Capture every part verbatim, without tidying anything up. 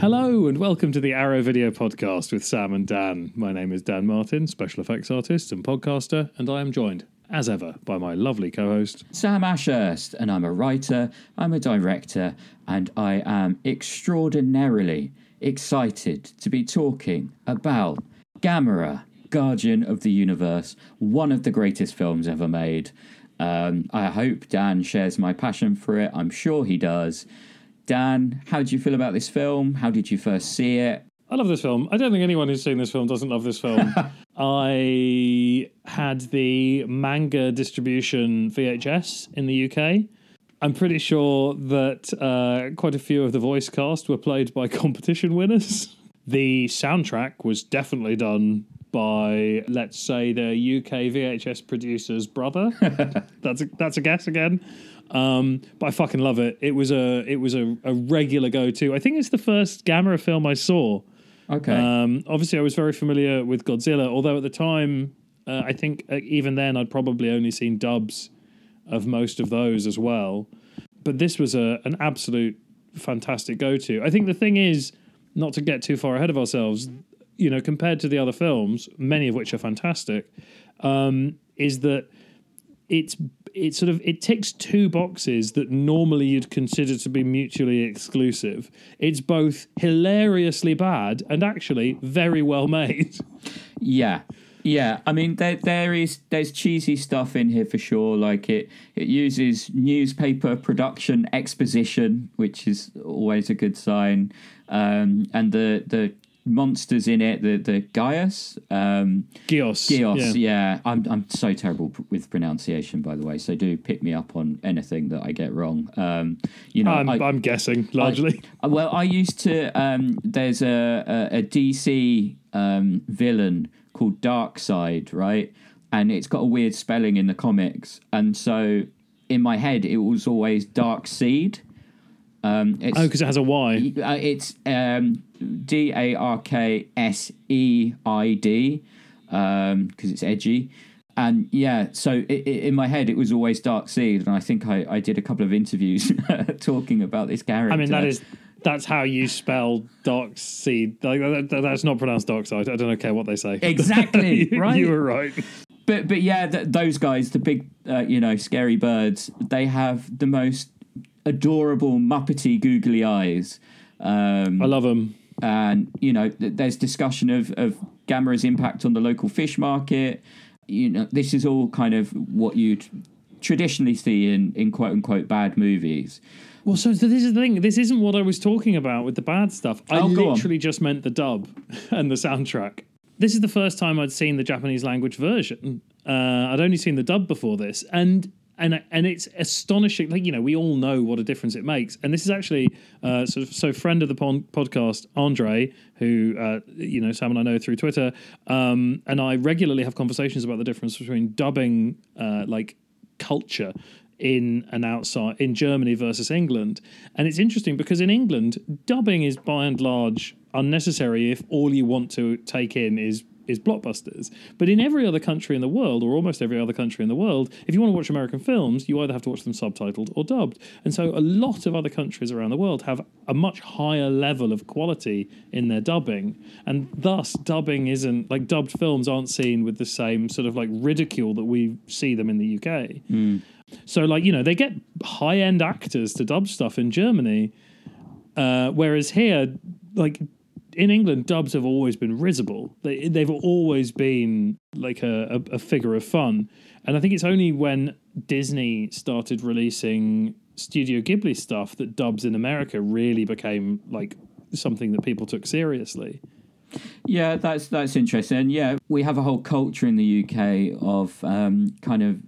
Hello and welcome to the Arrow Video podcast with Sam and Dan. My name is Dan Martin, special effects artist and podcaster, and I am joined, as ever, by my lovely co-host Sam Ashurst, and I'm a writer, I'm a director, and I am extraordinarily excited to be talking about Gamera, Guardian of the Universe, one of the greatest films ever made. Um, I hope Dan shares my passion for it. I'm sure he does. Dan, how did you feel about this film? How did you first see it? I love this film. I don't think anyone who's seen this film doesn't love this film. I had the manga distribution V H S in the U K. I'm pretty sure that uh, quite a few of the voice cast were played by competition winners. The soundtrack was definitely done by, let's say, the U K V H S producer's brother. that's a, that's a guess again. Um, but I fucking love it. It was a it was a, a regular go-to. I think it's the first Gamera film I saw. Okay. Um, obviously, I was very familiar with Godzilla, although at the time, uh, I think uh, even then, I'd probably only seen dubs of most of those as well. But this was a an absolute fantastic go-to. I think the thing is, not to get too far ahead of ourselves, you know, compared to the other films, many of which are fantastic, um, is that it's it sort of it ticks two boxes that normally you'd consider to be mutually exclusive. It's both hilariously bad and actually very well made. Yeah. Yeah, I mean there there is there's cheesy stuff in here for sure. Like it it uses newspaper production exposition, which is always a good sign. Um, and the the monsters in it, the the Gyaos, um, Gyaos, Gyaos. Yeah. yeah, I'm I'm so terrible with pronunciation, by the way. So do pick me up on anything that I get wrong. Um, you know, I'm, I, I'm guessing largely. I, well, I used to. Um, there's a a, a D C um, villain called Darkseid, right? And it's got a weird spelling in the comics, and so in my head it was always Darkseid. Um, it's, oh, because it has a Y. Uh, it's um, D A R K S E I D, because um, it's edgy, and yeah. So it, it, in my head it was always Darkseid, and I think I, I did a couple of interviews talking about this character. I mean, that is. That's how you spell Darkseid. Like, that, that's not pronounced Darkseid. I don't care what they say. Exactly. you, right. You were right. But but yeah, th- those guys, the big, uh, you know, scary birds, they have the most adorable Muppety googly eyes. Um, I love them. And, you know, th- there's discussion of, of Gamera's impact on the local fish market. You know, this is all kind of what you'd traditionally see in, in quote unquote bad movies. Well, so, so this is the thing. This isn't what I was talking about with the bad stuff. I oh, literally just meant the dub and the soundtrack. This is the first time I'd seen the Japanese language version. Uh, I'd only seen the dub before this. And and and it's astonishing. Like, you know, we all know what a difference it makes. And this is actually, uh, so, so friend of the pon- podcast, Andre, who, uh, you know, Sam and I know through Twitter, um, and I regularly have conversations about the difference between dubbing, uh, like, culture in and outside in Germany versus England. And it's interesting because in England dubbing is by and large unnecessary if all you want to take in is is blockbusters. But in every other country in the world, or almost every other country in the world, if you want to watch American films, you either have to watch them subtitled or dubbed. And so a lot of other countries around the world have a much higher level of quality in their dubbing, and thus dubbing isn't, like, dubbed films aren't seen with the same sort of, like, ridicule that we see them in the U K. Mm. So, like, you know, they get high-end actors to dub stuff in Germany, uh, whereas here, like, in England, dubs have always been risible. They, they've always been, like, a, a figure of fun. And I think it's only when Disney started releasing Studio Ghibli stuff that dubs in America really became, like, something that people took seriously. Yeah, that's, that's interesting. And, yeah, we have a whole culture in the U K of um, kind of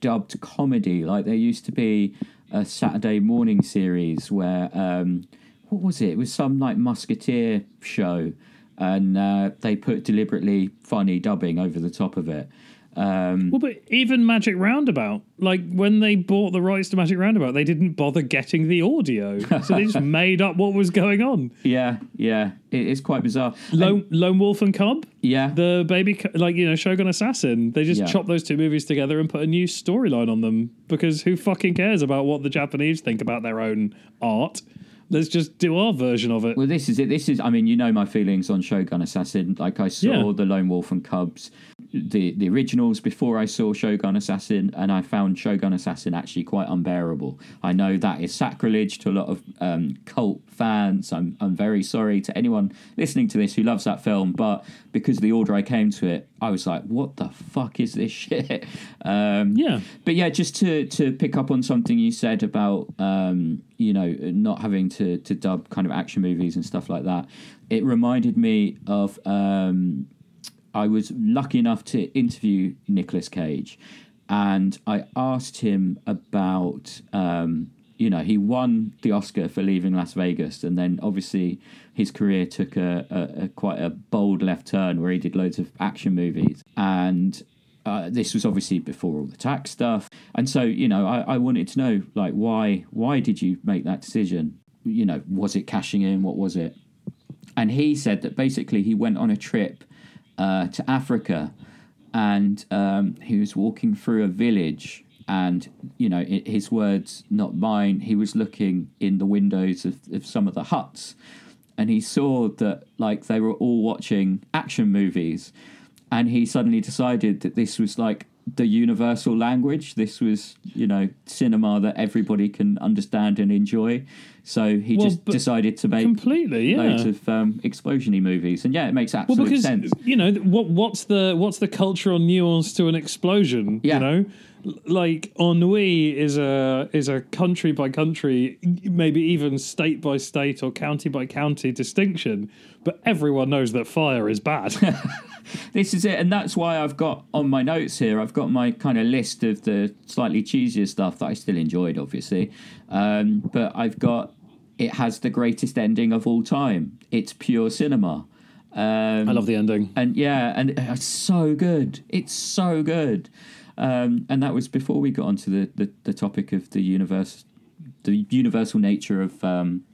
dubbed comedy. Like, there used to be a Saturday morning series where um what was it it was some like musketeer show, and uh, they put deliberately funny dubbing over the top of it. Um well, but even Magic Roundabout, like, when they bought the rights to Magic Roundabout, they didn't bother getting the audio, so they just made up what was going on. Yeah yeah it, it's quite bizarre. Lone, um, Lone Wolf and Cub, yeah the baby, like, you know, Shogun Assassin, they just yeah. chopped those two movies together and put a new storyline on them, because who fucking cares about what the Japanese think about their own art? Let's just do our version of it. Well, this is it. This is, I mean, you know my feelings on Shogun Assassin. Like, I saw yeah. The Lone Wolf and Cubs, the, the originals, before I saw Shogun Assassin, and I found Shogun Assassin actually quite unbearable. I know that is sacrilege to a lot of um, cult fans. I'm, I'm very sorry to anyone listening to this who loves that film, but because of the order I came to it, I was like, what the fuck is this shit? Um, yeah. But yeah, just to, to pick up on something you said about, um, you know, not having to, to dub kind of action movies and stuff like that. It reminded me of, um, I was lucky enough to interview Nicolas Cage, and I asked him about, um, you know, he won the Oscar for Leaving Las Vegas, and then obviously his career took a, a, a quite a bold left turn where he did loads of action movies. And uh, this was obviously before all the tax stuff. And so, you know, I, I wanted to know, like, why why did you make that decision? You know, was it cashing in? What was it? And he said that basically he went on a trip uh, to Africa, and um, he was walking through a village. And, you know, his words, not mine, he was looking in the windows of, of some of the huts, and he saw that, like, they were all watching action movies. And he suddenly decided that this was, like, the universal language. This was, you know, cinema that everybody can understand and enjoy. So he well, just decided to make completely, yeah. loads of um, explosion-y movies. And, yeah, it makes absolute well, because, sense. You know, what what's the what's the cultural nuance to an explosion, yeah. you know? Like, ennui is a is a country by country, maybe even state by state or county by county distinction, but everyone knows that fire is bad. This is it, and that's why I've got on my notes here, I've got my kind of list of the slightly cheesier stuff that I still enjoyed, obviously, um, but I've got, it has the greatest ending of all time. It's pure cinema. Um, I love the ending. And yeah, and it's so good. It's so good. Um, and that was before we got onto the, the, the topic of the universe, the universal nature of um,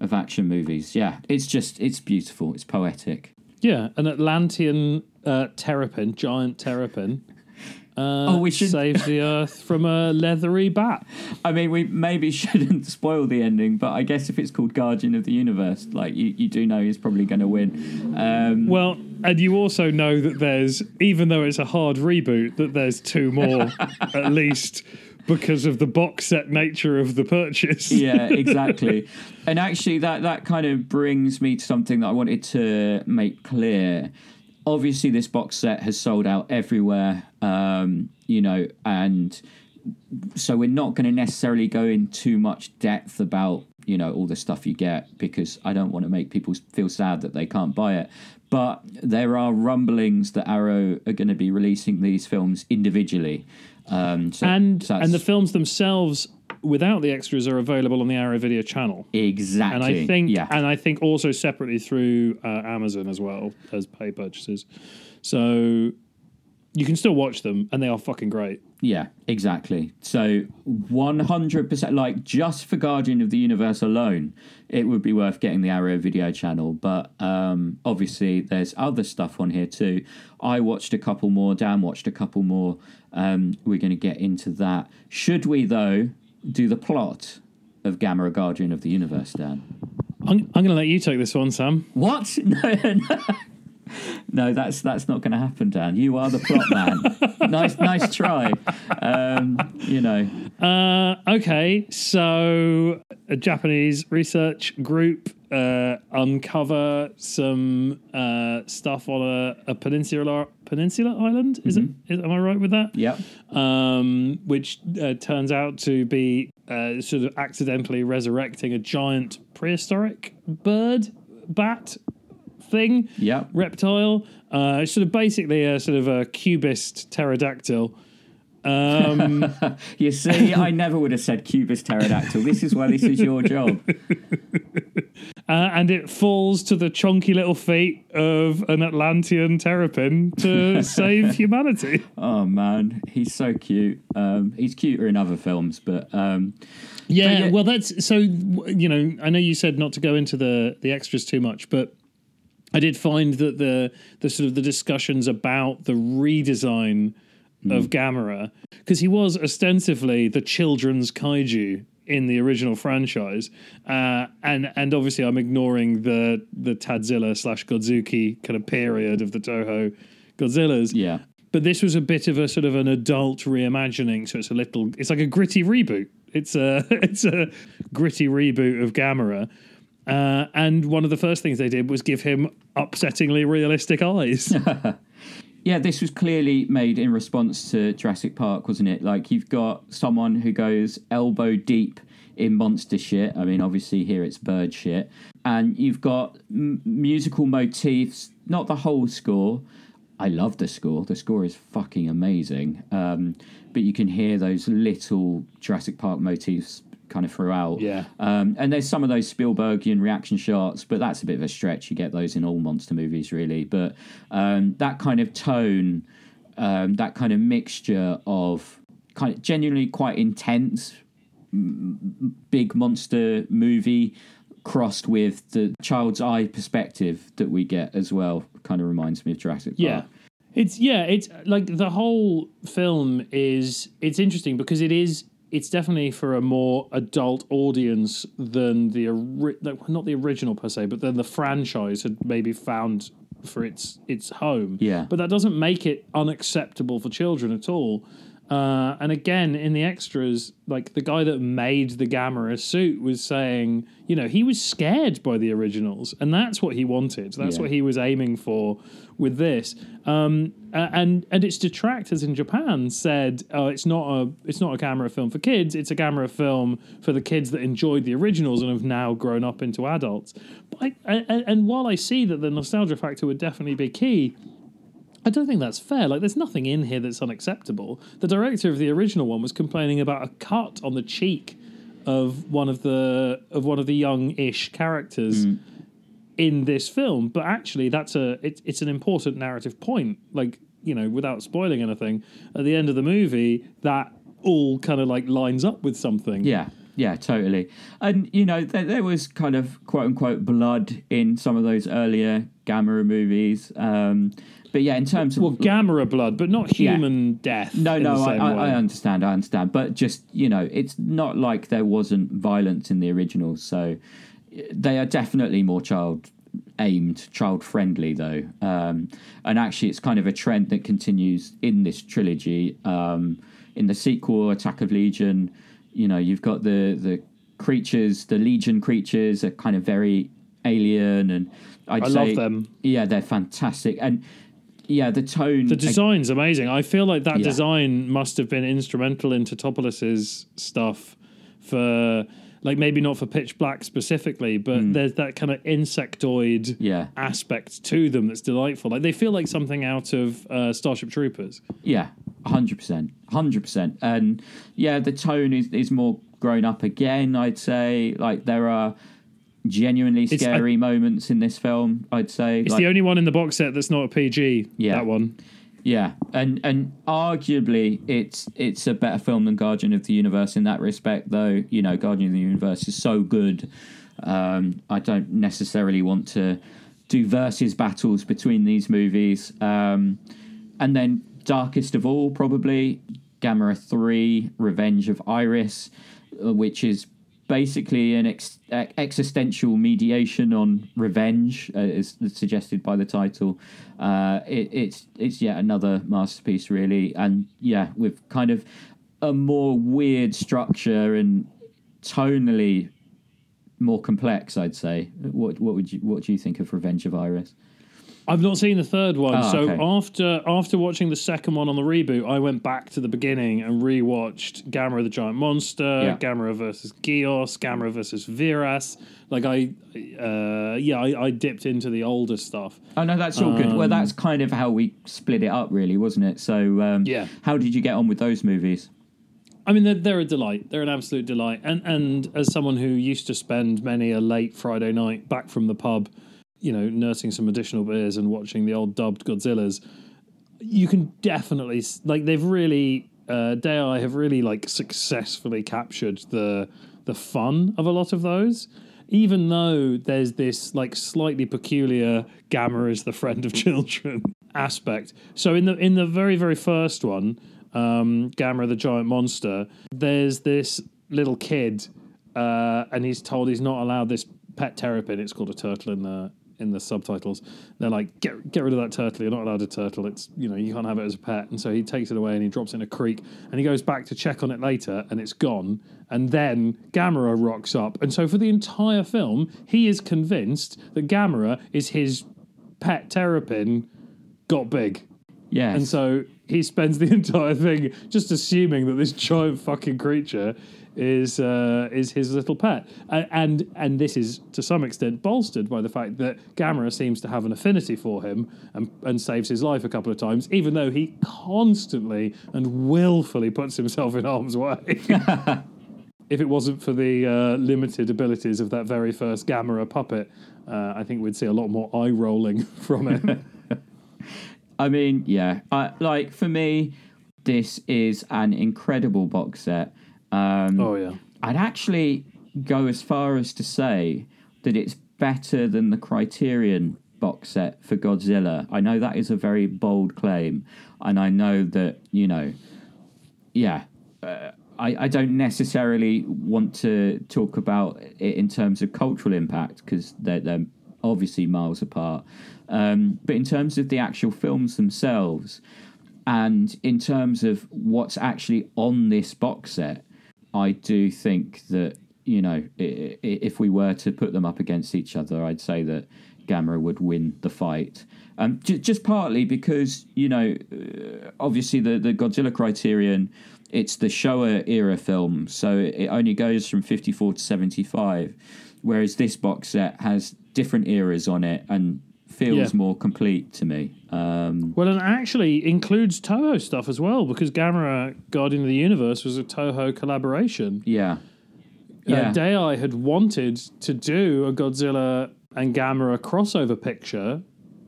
of action movies. Yeah, it's just, it's beautiful. It's poetic. Yeah, an Atlantean uh, terrapin, giant terrapin, uh, oh, we should... saves the Earth from a leathery bat. I mean, we maybe shouldn't spoil the ending, but I guess if it's called Guardian of the Universe, like, you, you do know he's probably going to win. Um, well... And you also know that there's, even though it's a hard reboot, that there's two more, at least, because of the box set nature of the purchase. Yeah, exactly. And actually, that, that kind of brings me to something that I wanted to make clear. Obviously, this box set has sold out everywhere, um, you know, and so we're not going to necessarily go in too much depth about, you know, all the stuff you get, because I don't want to make people feel sad that they can't buy it. But there are rumblings that Arrow are going to be releasing these films individually. Um, so, and so and the films themselves, without the extras, are available on the Arrow Video channel. Exactly. And I think, yeah. and I think also separately through uh, Amazon as well as pay purchases. So you can still watch them, and they are fucking great. Yeah, exactly. So one hundred percent, like, just for Guardian of the Universe alone, it would be worth getting the Arrow Video channel. But um, obviously there's other stuff on here too. I watched a couple more. Dan watched a couple more. Um, we're going to get into that. Should we, though, do the plot of Gamera Guardian of the Universe, Dan? I'm, I'm going to let you take this one, Sam. What? No, no. No, that's that's not going to happen, Dan. You are the plot man. nice, nice try. Um, you know. Uh, okay, so a Japanese research group uh, uncover some uh, stuff on a, a peninsula peninsula island. Is mm-hmm. it? Is, am I right with that? Yeah. Um, which uh, turns out to be uh, sort of accidentally resurrecting a giant prehistoric bird bat. thing yeah reptile uh sort of basically a sort of a cubist pterodactyl. Um you see, I never would have said cubist pterodactyl. This is why this is your job. Uh, and it falls to the chonky little feet of an Atlantean terrapin to save humanity. Oh man, he's so cute. Um he's cuter in other films, but um yeah, but yeah. Well, that's, so, you know, I know you said not to go into the the extras too much, but I did find that the the sort of the discussions about the redesign mm. of Gamera, because he was ostensibly the children's kaiju in the original franchise, uh, and and obviously I'm ignoring the the Tadzilla slash Godzuki kind of period of the Toho Godzillas. Yeah. But this was a bit of a sort of an adult reimagining, so it's a little, it's like a gritty reboot. It's a it's a gritty reboot of Gamera. Uh, and one of the first things they did was give him upsettingly realistic eyes. Yeah, this was clearly made in response to Jurassic Park, wasn't it? Like, you've got someone who goes elbow deep in monster shit. I mean, obviously here it's bird shit. And you've got m- musical motifs, not the whole score. I love the score. The score is fucking amazing. Um, but you can hear those little Jurassic Park motifs kind of throughout. Yeah. Um, and there's some of those Spielbergian reaction shots, but that's a bit of a stretch. You get those in all monster movies, really. But um, that kind of tone, um, that kind of mixture of kind of genuinely quite intense m- big monster movie crossed with the child's eye perspective that we get as well kind of reminds me of Jurassic Park. Yeah. It's, yeah, it's like the whole film is, it's interesting because it is, it's definitely for a more adult audience than the, not the original per se, but then the franchise had maybe found for its its home. Yeah. But that doesn't make it unacceptable for children at all. Uh, and again, in the extras, like the guy that made the Gamera suit was saying, you know, he was scared by the originals, and that's what he wanted. That's yeah. what he was aiming for with this. Um, and and its detractors in Japan said, oh, it's not a it's not a Gamera film for kids. It's a Gamera film for the kids that enjoyed the originals and have now grown up into adults. But I, and, and while I see that the nostalgia factor would definitely be key, I don't think that's fair. Like, there's nothing in here that's unacceptable. The director of the original one was complaining about a cut on the cheek of one of the of one of the young-ish characters mm. in this film, but actually, that's a it, it's an important narrative point. Like, you know, without spoiling anything, at the end of the movie, that all kind of like lines up with something. Yeah. Yeah, totally. And, you know, there, there was kind of quote-unquote blood in some of those earlier Gamera movies. Um, but, yeah, in terms well, of... Well, Gamera blood, but not human yeah. death. No, no, I, I, I understand, I understand. But just, you know, it's not like there wasn't violence in the original. So they are definitely more child-aimed, child-friendly, though. Um, and actually, it's kind of a trend that continues in this trilogy. Um, in the sequel, Attack of Legion... You know, you've got the, the creatures, the Legion creatures are kind of very alien, and I'd I say, love them. Yeah, they're fantastic. And yeah, the tone. The design's I, amazing. I feel like that yeah. design must have been instrumental in Totopoulos' stuff for, like, maybe not for Pitch Black specifically, but mm. there's that kind of insectoid yeah. aspect to them that's delightful. Like, they feel like something out of uh, Starship Troopers. Yeah. one hundred percent, one hundred percent. And yeah, the tone is, is more grown up again, I'd say. Like, there are genuinely scary I, moments in this film, I'd say. It's like, the only one in the box set that's not a P G, yeah, that one. Yeah, and and arguably it's it's a better film than Guardian of the Universe in that respect, though. You know, Guardian of the Universe is so good. Um, I don't necessarily want to do versus battles between these movies. Um, and then... Darkest of all, probably, Gamera three, Revenge of Iris, which is basically an ex- existential mediation on revenge, uh, is suggested by the title. Uh, it, it's it's yet another masterpiece, really. And yeah, with kind of a more weird structure and tonally more complex, I'd say. What what would you what do you think of Revenge of Iris? I've not seen the third one, oh, so okay. after after watching the second one on the reboot, I went back to the beginning and rewatched Gamera the Giant Monster, yeah. Gamera versus Gyaos, Gamera versus Viras. Like I, uh, yeah, I, I dipped into the older stuff. Oh no, that's all um, good. Well, that's kind of how we split it up, really, wasn't it? So, um, yeah. How did you get on with those movies? I mean, they're, they're a delight. They're an absolute delight. And and as someone who used to spend many a late Friday night back from the pub, you know, nursing some additional beers and watching the old dubbed Godzillas, you can definitely, like, they've really, uh, Dai have really, like, successfully captured the the fun of a lot of those, even though there's this, like, slightly peculiar Gamera is the friend of children aspect. So in the in the very, very first one, um, Gamera the Giant Monster, there's this little kid, uh, and he's told he's not allowed this pet terrapin. It's called a turtle in the in the subtitles. They're like, get get rid of that turtle. You're not allowed a turtle. It's, you know, you can't have it as a pet. And so he takes it away and he drops it in a creek. And he goes back to check on it later, and it's gone. And then Gamera rocks up. And so for the entire film, he is convinced that Gamera is his pet terrapin got big. Yes. And so he spends the entire thing just assuming that this giant fucking creature is uh, is his little pet. And, and and this is, to some extent, bolstered by the fact that Gamera seems to have an affinity for him and, and saves his life a couple of times, even though he constantly and willfully puts himself in harm's way. If it wasn't for the uh, limited abilities of that very first Gamera puppet, uh, I think we'd see a lot more eye-rolling from it. I mean, yeah, I, like, for me, this is an incredible box set. Um, oh, yeah. I'd actually go as far as to say that it's better than the Criterion box set for Godzilla. I know that is a very bold claim, and I know that, you know, yeah, uh, I, I don't necessarily want to talk about it in terms of cultural impact, because they're, they're obviously miles apart. Um, but in terms of the actual films themselves, and in terms of what's actually on this box set, I do think that, you know, if we were to put them up against each other, I'd say that Gamera would win the fight. Um, just partly because, you know, obviously the, the Godzilla Criterion, it's the Showa era film, so it only goes from fifty-four to seventy-five, whereas this box set has different eras on it and feels yeah. more complete to me. Um, well, and actually includes Toho stuff as well, because Gamera Guardian of the Universe was a Toho collaboration. Yeah. yeah. Uh, Dai had wanted to do a Godzilla and Gamera crossover picture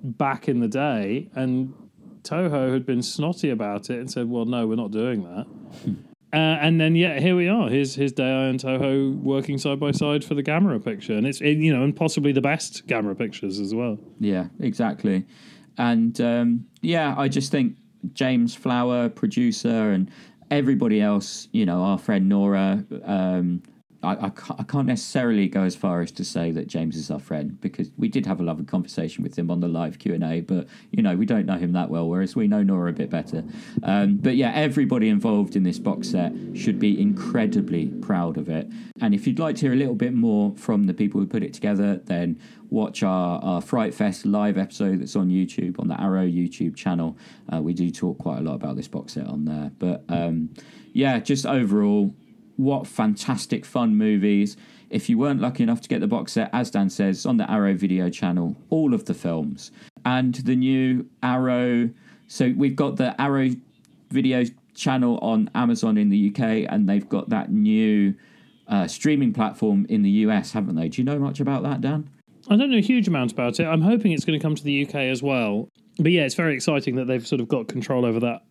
back in the day, and Toho had been snotty about it and said, well, no, we're not doing that. uh, and then, yeah, here we are. Here's, here's Dai and Toho working side by side for the Gamera picture. And it's, it, you know, and possibly the best Gamera pictures as well. Yeah, exactly. And, um, yeah, I just think James Flower, producer, and everybody else, you know, our friend Nora, um, I, I, can't, I can't necessarily go as far as to say that James is our friend, because we did have a lovely conversation with him on the live Q and A, but, you know, we don't know him that well, whereas we know Nora a bit better. Um, but, yeah, everybody involved in this box set should be incredibly proud of it. And if you'd like to hear a little bit more from the people who put it together, then watch our, our Fright Fest live episode that's on YouTube, on the Arrow YouTube channel. Uh, we do talk quite a lot about this box set on there. But, um, yeah, just overall, what fantastic fun movies. If you weren't lucky enough to get the box set, as Dan says, on the Arrow Video channel, all of the films and the new Arrow. So we've got the Arrow Video channel on Amazon in the U K, and they've got that new uh, streaming platform in the U S, haven't they? Do you know much about that, Dan? I don't know a huge amount about it. I'm hoping it's going to come to the U K as well. But yeah, it's very exciting that they've sort of got control over that,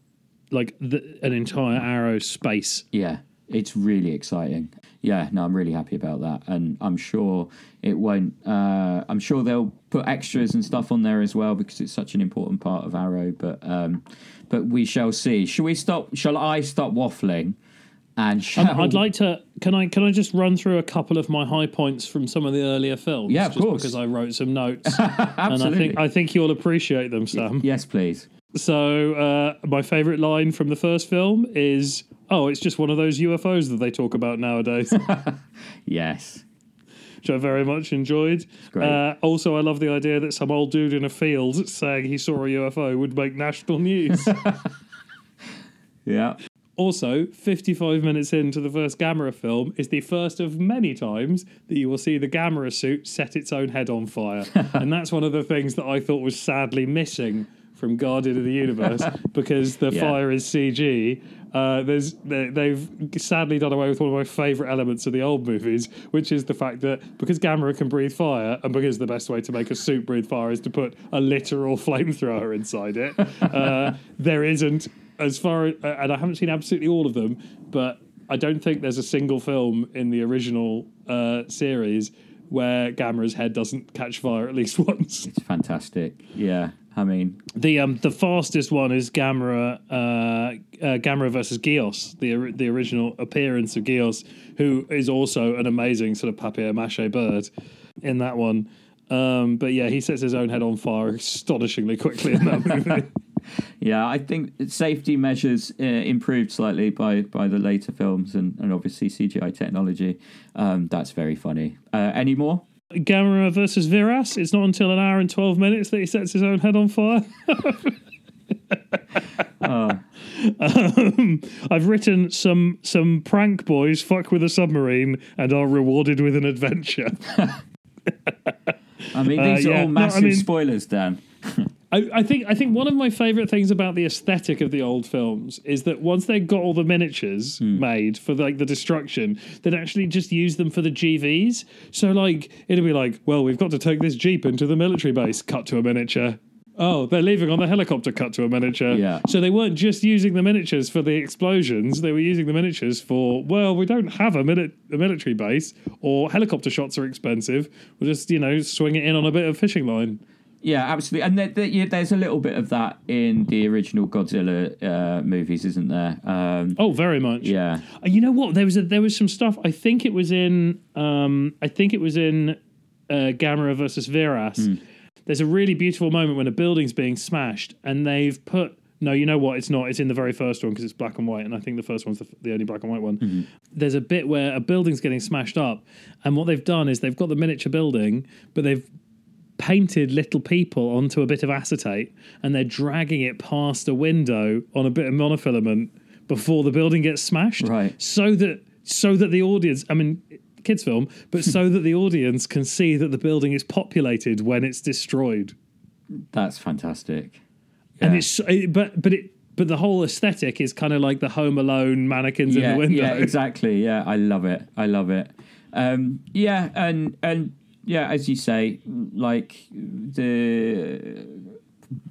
like the, an entire Arrow space. Yeah. It's really exciting. Yeah, no, I'm really happy about that. And I'm sure it won't... Uh, I'm sure they'll put extras and stuff on there as well, because it's such an important part of Arrow. But um, but we shall see. Shall we stop? Shall I stop waffling? And shall... um, I'd like to... Can I can I just run through a couple of my high points from some of the earlier films? Yeah, of just course. Because I wrote some notes. Absolutely. And I think, I think you'll appreciate them, Sam. Y- yes, please. So uh, my favourite line from the first film is... oh, it's just one of those U F Os that they talk about nowadays. Yes. Which I very much enjoyed. Uh, also, I love the idea that some old dude in a field saying he saw a U F O would make national news. Yeah. Also, fifty-five minutes into the first Gamera film is the first of many times that you will see the Gamera suit set its own head on fire. And that's one of the things that I thought was sadly missing from Guardian of the Universe, because the yeah. fire is C G. Uh, there's, they've sadly done away with one of my favourite elements of the old movies, which is the fact that because Gamera can breathe fire, and because the best way to make a suit breathe fire is to put a literal flamethrower inside it, uh, there isn't, as far as, and I haven't seen absolutely all of them, but I don't think there's a single film in the original uh, series where Gamera's head doesn't catch fire at least once. It's fantastic, yeah. I mean, the um the fastest one is Gamera uh, uh, Gamera versus Gyaos, the the original appearance of Gyaos, who is also an amazing sort of papier-mâché bird in that one. Um, but yeah, he sets his own head on fire astonishingly quickly in that movie. Yeah, I think safety measures uh, improved slightly by, by the later films and, and obviously C G I technology. Um, that's very funny. Uh, any more? Gamera versus Viras. It's not until an hour and twelve minutes that he sets his own head on fire. uh. um, I've written some some prank boys fuck with a submarine and are rewarded with an adventure. I mean, these uh, yeah. are all massive no, I mean, spoilers, Dan. I, I think I think one of my favourite things about the aesthetic of the old films is that once they got all the miniatures mm. made for like the destruction, they'd actually just use them for the G Vs. So like it'd be like, well, we've got to take this jeep into the military base. Cut to a miniature. Oh, they're leaving on the helicopter. Cut to a miniature. Yeah. So they weren't just using the miniatures for the explosions. They were using the miniatures for, well, we don't have a, mili- a military base, or helicopter shots are expensive. We'll just, you know, swing it in on a bit of fishing line. Yeah, absolutely. And there, there, yeah, there's a little bit of that in the original Godzilla uh, movies, isn't there? Um, oh, very much. Yeah. You know what? There was a, there was some stuff. I think it was in um, I think it was in uh, Gamera versus Viras. Mm. There's a really beautiful moment when a building's being smashed and they've put... No, you know what? It's not. It's in the very first one because it's black and white, and I think the first one's the, the only black and white one. Mm-hmm. There's a bit where a building's getting smashed up, and what they've done is they've got the miniature building, but they've painted little people onto a bit of acetate and they're dragging it past a window on a bit of monofilament before the building gets smashed. Right. So that so that the audience... I mean... kids film, but so that the audience can see that the building is populated when it's destroyed. That's fantastic. Yeah. And it's it, but but it but the whole aesthetic is kind of like the Home Alone mannequins yeah, in the window. Yeah, exactly. Yeah, I love it. I love it. Um, yeah, and and yeah, as you say, like the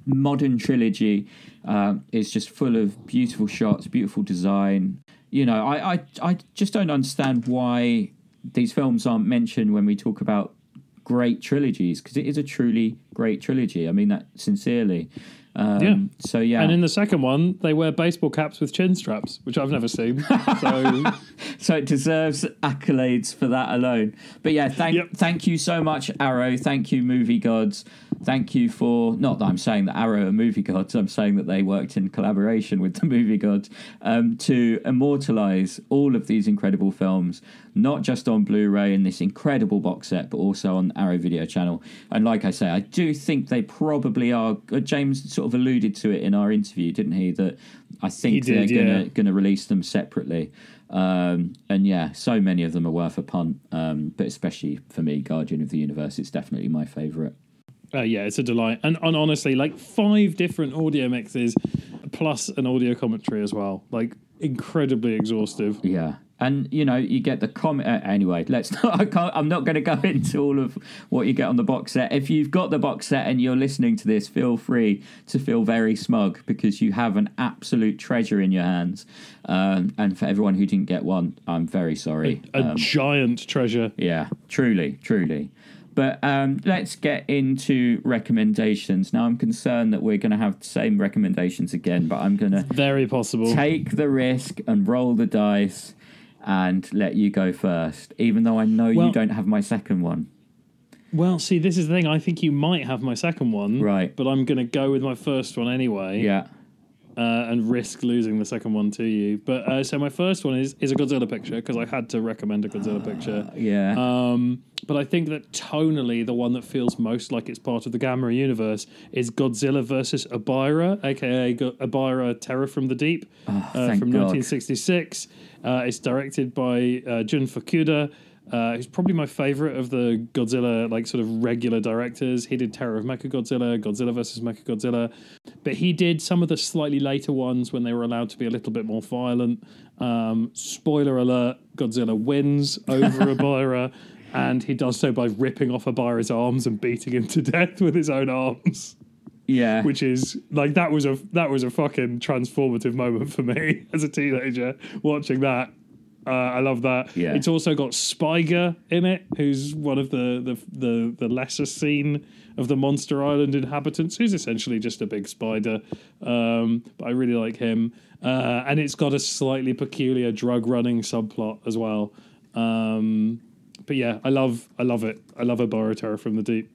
modern trilogy uh, is just full of beautiful shots, beautiful design. You know, I I, I just don't understand why these films aren't mentioned when we talk about great trilogies, because it is a truly great trilogy. I mean that sincerely. Um, yeah. So yeah. And in the second one, they wear baseball caps with chin straps, which I've never seen. So, so it deserves accolades for that alone. But yeah, thank yep. thank you so much, Arrow. Thank you, Movie Gods. Thank you for, not that I'm saying that Arrow are Movie Gods, I'm saying that they worked in collaboration with the Movie Gods um, to immortalise all of these incredible films, not just on Blu-ray in this incredible box set, but also on the Arrow Video channel. And like I say, I do think they probably are, James sort of alluded to it in our interview, didn't he, that I think did, they're yeah. going to release them separately. Um, and yeah, so many of them are worth a punt, um, but especially for me, Guardian of the Universe, it's definitely my favourite. Uh, yeah, it's a delight. And, and honestly, like five different audio mixes plus an audio commentary as well. Like incredibly exhaustive. Yeah. And, you know, you get the comment. Uh, anyway, let's not, I can't, I'm not going to go into all of what you get on the box set. If you've got the box set and you're listening to this, feel free to feel very smug because you have an absolute treasure in your hands. Um, and for everyone who didn't get one, I'm very sorry. A, a um, giant treasure. Yeah, truly, truly. But um, let's get into recommendations. Now, I'm concerned that we're going to have the same recommendations again, but I'm going to very possible take the risk and roll the dice and let you go first, even though I know well, you don't have my second one. Well, see, this is the thing. I think you might have my second one, right? But I'm going to go with my first one anyway. Yeah. Uh, and risk losing the second one to you. But uh, so my first one is is a Godzilla picture because I had to recommend a Godzilla uh, picture. Yeah. Um, but I think that tonally, the one that feels most like it's part of the Gamera universe is Godzilla versus Ebirah, aka Go- Ebirah Terror of the Deep, oh, uh, from God. nineteen sixty-six. Uh, it's directed by uh, Jun Fukuda. Uh, he's probably my favourite of the Godzilla, like, sort of regular directors. He did Terror of Mechagodzilla, Godzilla versus Mechagodzilla. But he did some of the slightly later ones when they were allowed to be a little bit more violent. Um, spoiler alert, Godzilla wins over Ebirah, and he does so by ripping off Ebirah's arms and beating him to death with his own arms. Yeah. Which is, like, that was a that was a fucking transformative moment for me as a teenager watching that. Uh, I love that. Yeah. It's also got Spiger in it, who's one of the, the the the lesser seen of the Monster Island inhabitants, who's essentially just a big spider. Um, but I really like him. Uh, and it's got a slightly peculiar drug running subplot as well. Um, but yeah, I love I love it. I love Ebirah Terror from the Deep.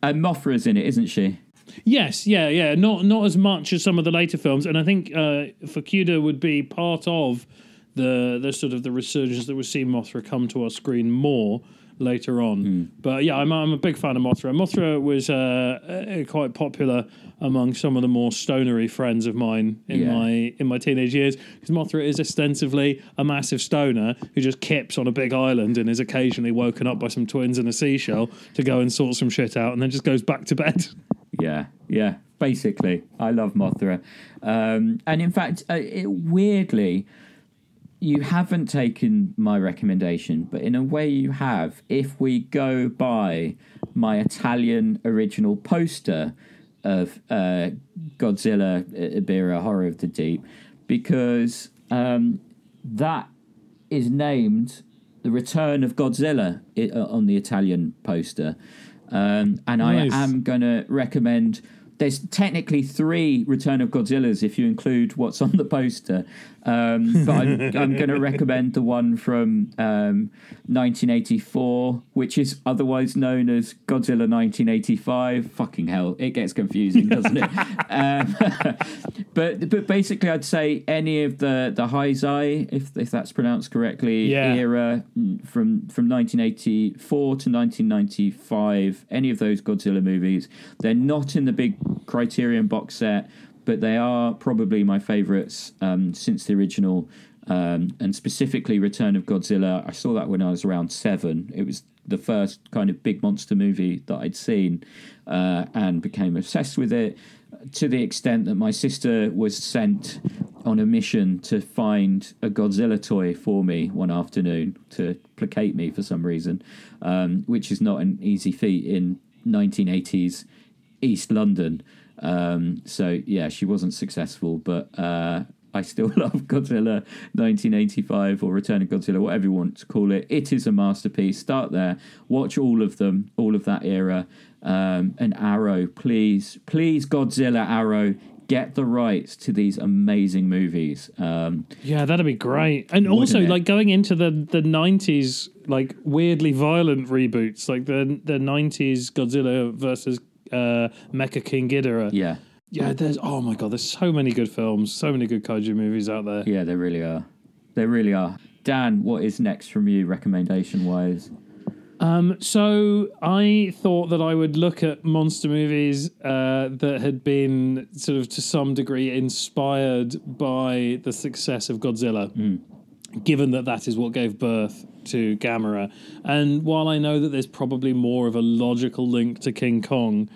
And Mothra's in it, isn't she? Yes, yeah, yeah. Not not as much as some of the later films, and I think uh, Fukuda would be part of the the sort of the resurgence that we've seen Mothra come to our screen more later on. Mm. But yeah, I'm I'm a big fan of Mothra. Mothra was uh, quite popular among some of the more stonery friends of mine in yeah. my in my teenage years, because Mothra is ostensibly a massive stoner who just kips on a big island and is occasionally woken up by some twins in a seashell to go and sort some shit out, and then just goes back to bed. Yeah, yeah, basically. I love Mothra. Um, and in fact, uh, it, weirdly, you haven't taken my recommendation, but in a way you have. If we go by my Italian original poster of uh, Godzilla, Ebirah, Horror of the Deep, because um, that is named The Return of Godzilla on the Italian poster. Um, and nice. I am going to recommend, there's technically three Return of Godzillas if you include what's on the poster. Um, but I'm, I'm going to recommend the one from um, nineteen eighty-four, which is otherwise known as Godzilla nineteen eighty-five. Fucking hell, it gets confusing, doesn't it? um, but but basically, I'd say any of the the Heisei, if if that's pronounced correctly, yeah. era from from nineteen eighty-four to nineteen ninety-five, any of those Godzilla movies. They're not in the big Criterion box set, but they are probably my favourites um, since the original, um, and specifically Return of Godzilla. I saw that when I was around seven. It was the first kind of big monster movie that I'd seen, uh, and became obsessed with it to the extent that my sister was sent on a mission to find a Godzilla toy for me one afternoon to placate me for some reason, um, which is not an easy feat in nineteen eighties East London. Um, so yeah, she wasn't successful, but uh, I still love Godzilla nineteen eighty-five or Return of Godzilla, whatever you want to call it. It is a masterpiece. Start there, watch all of them, all of that era. Um, and Arrow, please, please, Godzilla, Arrow, get the rights to these amazing movies. Um, yeah, that'd be great. And also, like going into the the nineties, like weirdly violent reboots, like the the nineties Godzilla versus Uh, Mecha King Ghidorah. Yeah. Yeah, there's, oh my God, there's so many good films, so many good kaiju movies out there. Yeah, there really are. There really are. Dan, what is next from you, recommendation-wise? Um, so I thought that I would look at monster movies uh, that had been sort of to some degree inspired by the success of Godzilla, mm. given that that is what gave birth to Gamera. And while I know that there's probably more of a logical link to King Kong,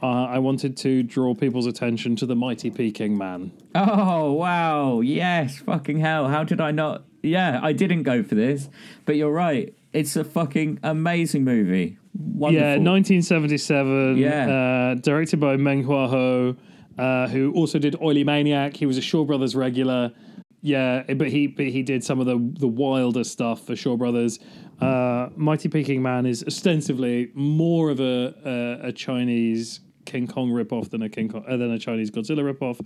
uh, I wanted to draw people's attention to The Mighty Peking Man. Oh, wow. Yes, fucking hell. How did I not? Yeah, I didn't go for this, but you're right. It's a fucking amazing movie. Wonderful. Yeah, nineteen seventy-seven, yeah. Uh, directed by Meng Hua Ho, uh, who also did Oily Maniac. He was a Shaw Brothers regular. Yeah, but he but he did some of the, the wilder stuff for Shaw Brothers. Uh, Mighty Peking Man is ostensibly more of a a, a Chinese King Kong ripoff than a King Kong, uh, than a Chinese Godzilla ripoff,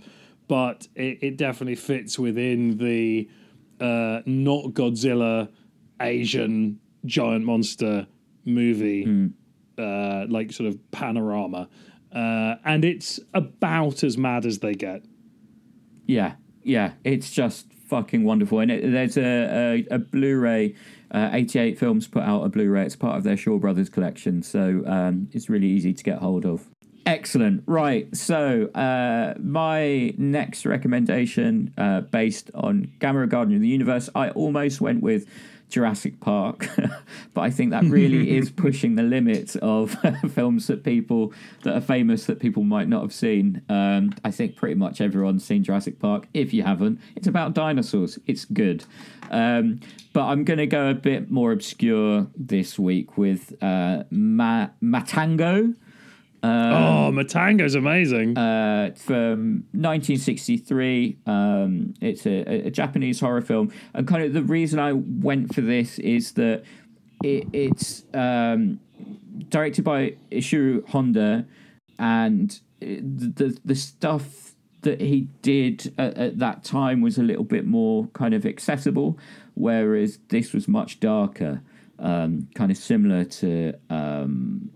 but it, it definitely fits within the uh, not Godzilla Asian giant monster movie mm. uh, like sort of panorama, uh, and it's about as mad as they get. Yeah. Yeah, it's just fucking wonderful. And it, there's a, a, a Blu-ray, uh, eighty-eight Films put out a Blu-ray. It's part of their Shaw Brothers collection, so um, it's really easy to get hold of. Excellent. Right, so uh, my next recommendation, uh, based on Gamera, Guardian of the Universe, I almost went with Jurassic Park, but I think that really is pushing the limits of films that people that are famous that people might not have seen. Um, I think pretty much everyone's seen Jurassic Park. If you haven't, it's about dinosaurs. It's good. Um, but I'm going to go a bit more obscure this week with uh, Ma- Matango, Um, oh, Matango's amazing. Uh, from nineteen sixty-three. Um, it's a, a Japanese horror film. And kind of the reason I went for this is that it, it's um, directed by Ishiro Honda, and the the, the stuff that he did at, at that time was a little bit more kind of accessible, whereas this was much darker, um, kind of similar to um,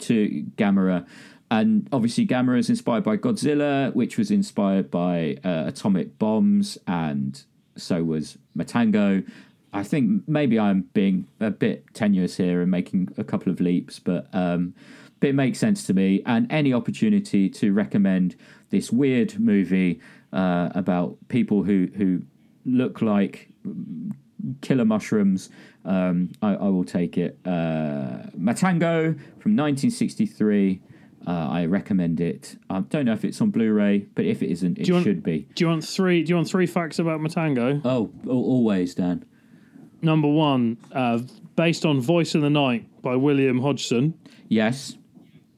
to Gamera. And obviously Gamera is inspired by Godzilla, which was inspired by uh, atomic bombs, and so was Matango. I think maybe I'm being a bit tenuous here and making a couple of leaps, but um, but it makes sense to me. And any opportunity to recommend this weird movie uh, about people who, who look like killer mushrooms, um, I, I will take it. Uh, Matango from nineteen sixty-three. Uh, I recommend it. I don't know if it's on Blu-ray, but if it isn't, it should be. Do you want three? Do you want three facts about Matango? Oh, always, Dan. Number one, uh, based on Voice in the Night by William Hodgson. Yes.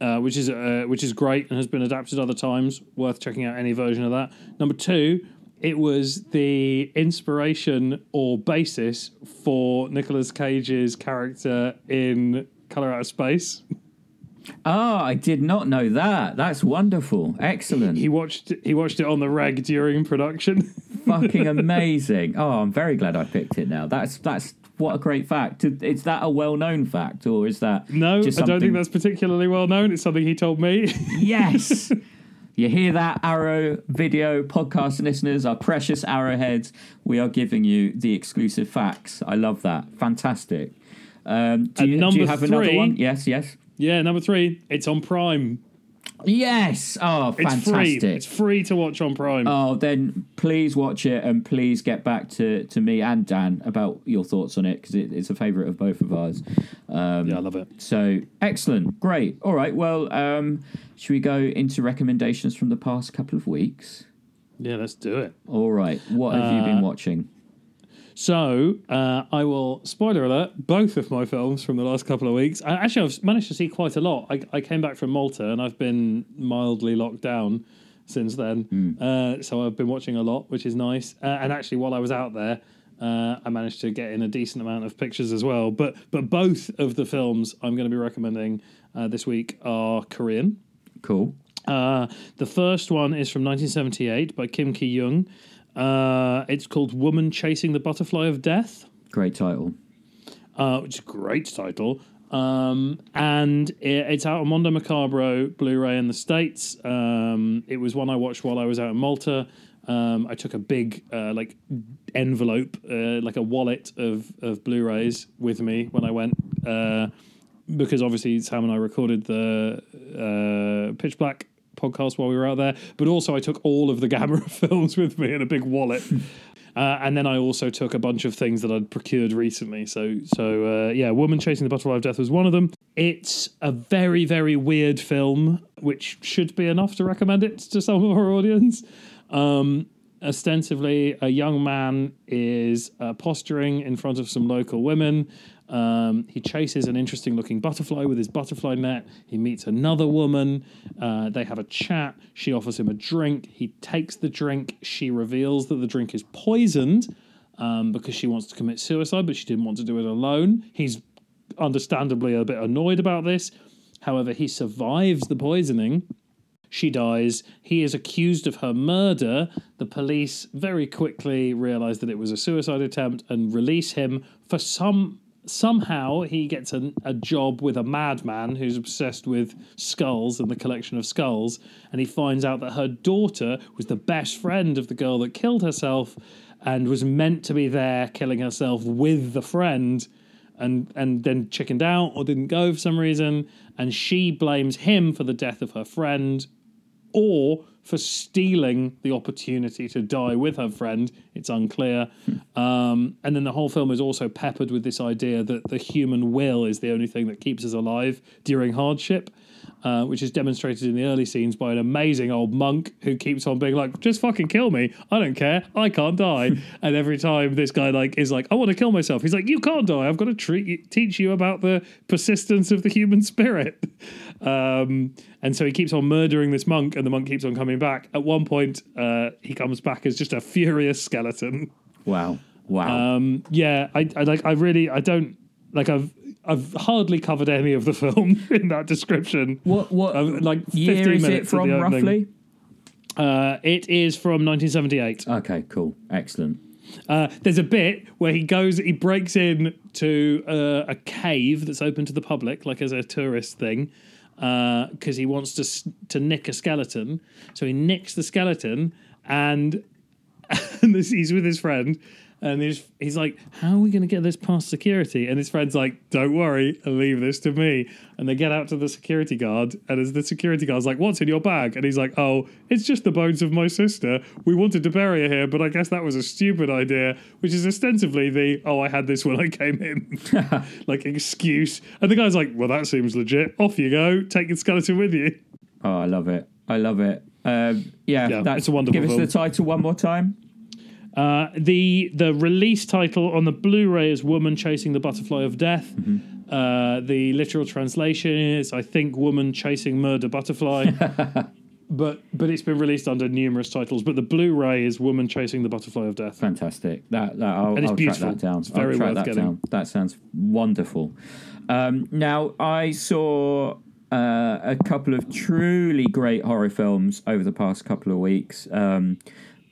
Uh, which is uh, which is great and has been adapted other times. Worth checking out any version of that. Number two, it was the inspiration or basis for Nicolas Cage's character in Colour Out of Space. Oh, I did not know that. That's wonderful. Excellent. He, he watched he watched it on the reg during production. Fucking amazing. Oh, I'm very glad I picked it now. That's that's what a great fact. Is that a well-known fact, or is that No, just something... I don't think that's particularly well-known. It's something he told me. Yes. You hear that, Arrow Video podcast listeners, our precious arrowheads. We are giving you the exclusive facts. I love that. Fantastic. Um, do, you, do you have three, another one? Yes, yes. Yeah, number three, it's on Prime. Yes! Oh, fantastic. It's free. It's free to watch on Prime. Oh, then please watch it, and please get back to, to me and Dan about your thoughts on it, because it, it's a favourite of both of ours. Um, yeah, I love it. So, excellent. Great. All right, well, um, should we go into recommendations from the past couple of weeks? Yeah, let's do it. All right. What have uh, you been watching? So, uh, I will, spoiler alert, both of my films from the last couple of weeks. I, actually, I've managed to see quite a lot. I, I came back from Malta, and I've been mildly locked down since then. Mm. Uh, so I've been watching a lot, which is nice. Uh, and actually, while I was out there, uh, I managed to get in a decent amount of pictures as well. But, but both of the films I'm going to be recommending uh, this week are Korean. Cool. Uh, the first one is from nineteen seventy-eight by Kim Ki-young. Uh, it's called Woman Chasing the Butterfly of Death. Great title. Uh, which is a great title. Um, and it, it's out on Mondo Macabro Blu-ray in the States. Um, it was one I watched while I was out in Malta. Um, I took a big uh, like envelope, uh, like a wallet of, of Blu-rays with me when I went. Uh, because obviously Sam and I recorded the uh, Pitch Black podcast while we were out there, but also I took all of the Gamera films with me in a big wallet. uh, and then I also took a bunch of things that I'd procured recently. So, so uh, yeah, Woman Chasing the Butterfly of Death was one of them. It's a very, very weird film, which should be enough to recommend it to some of our audience. Um, ostensibly, a young man is uh, posturing in front of some local women. Um, he chases an interesting-looking butterfly with his butterfly net. He meets another woman. Uh, they have a chat. She offers him a drink. He takes the drink. She reveals that the drink is poisoned um, because she wants to commit suicide, but she didn't want to do it alone. He's understandably a bit annoyed about this. However, he survives the poisoning. She dies. He is accused of her murder. The police very quickly realise that it was a suicide attempt and release him for some... Somehow he gets a, a job with a madman who's obsessed with skulls and the collection of skulls, and he finds out that her daughter was the best friend of the girl that killed herself and was meant to be there killing herself with the friend and, and then chickened out or didn't go for some reason, and she blames him for the death of her friend or for stealing the opportunity to die with her friend. It's unclear. Hmm. Um, and then the whole film is also peppered with this idea that the human will is the only thing that keeps us alive during hardship. uh, which is demonstrated in the early scenes by an amazing old monk who keeps on being like, just fucking kill me, I don't care, I can't die. And every time this guy like is like, I want to kill myself, he's like, you can't die, I've got to treat, teach you about the persistence of the human spirit. Um, and so he keeps on murdering this monk, and the monk keeps on coming back. At one point, uh, he comes back as just a furious skeleton. Wow. Wow. Um, yeah, I, I like I really I don't like I've I've hardly covered any of the film in that description. What what I've, like year is it from roughly? Uh, it is from nineteen seventy-eight. Okay, cool. Excellent. Uh, there's a bit where he goes, he breaks in to uh, a cave that's open to the public, like as a tourist thing, because uh, he wants to to nick a skeleton. So he nicks the skeleton, and, and this, he's with his friend. And he's, he's like, how are we going to get this past security? And his friend's like, don't worry, leave this to me. And they get out to the security guard. And as the security guard's like, what's in your bag? And he's like, oh, it's just the bones of my sister. We wanted to bury her here, but I guess that was a stupid idea, which is ostensibly the, oh, I had this when I came in, like excuse. And the guy's like, well, that seems legit. Off you go. Take your skeleton with you. Oh, I love it. I love it. Um, yeah, yeah that's a wonderful Give film. Us the title one more time. Uh, the the release title on the Blu-ray is Woman Chasing the Butterfly of Death. Mm-hmm. Uh, the literal translation is, I think, Woman Chasing Murder Butterfly. but but it's been released under numerous titles. But the Blu-ray is Woman Chasing the Butterfly of Death. Fantastic. That, that I'll, and it's I'll beautiful. Track that down. It's very I'll track worth that getting. Down. That sounds wonderful. Um, now, I saw uh, a couple of truly great horror films over the past couple of weeks. Um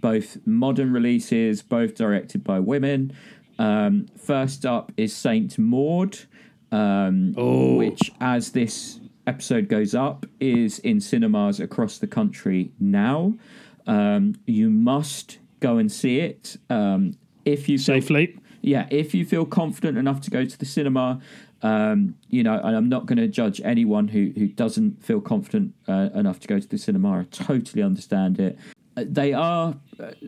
Both modern releases, both directed by women. Um, first up is Saint Maud, um, oh. which, as this episode goes up, is in cinemas across the country now. Um, you must go and see it. Um, if you Safely. Feel, yeah, if you feel confident enough to go to the cinema, um, you know, and I'm not going to judge anyone who, who doesn't feel confident uh, enough to go to the cinema. I totally understand it. They are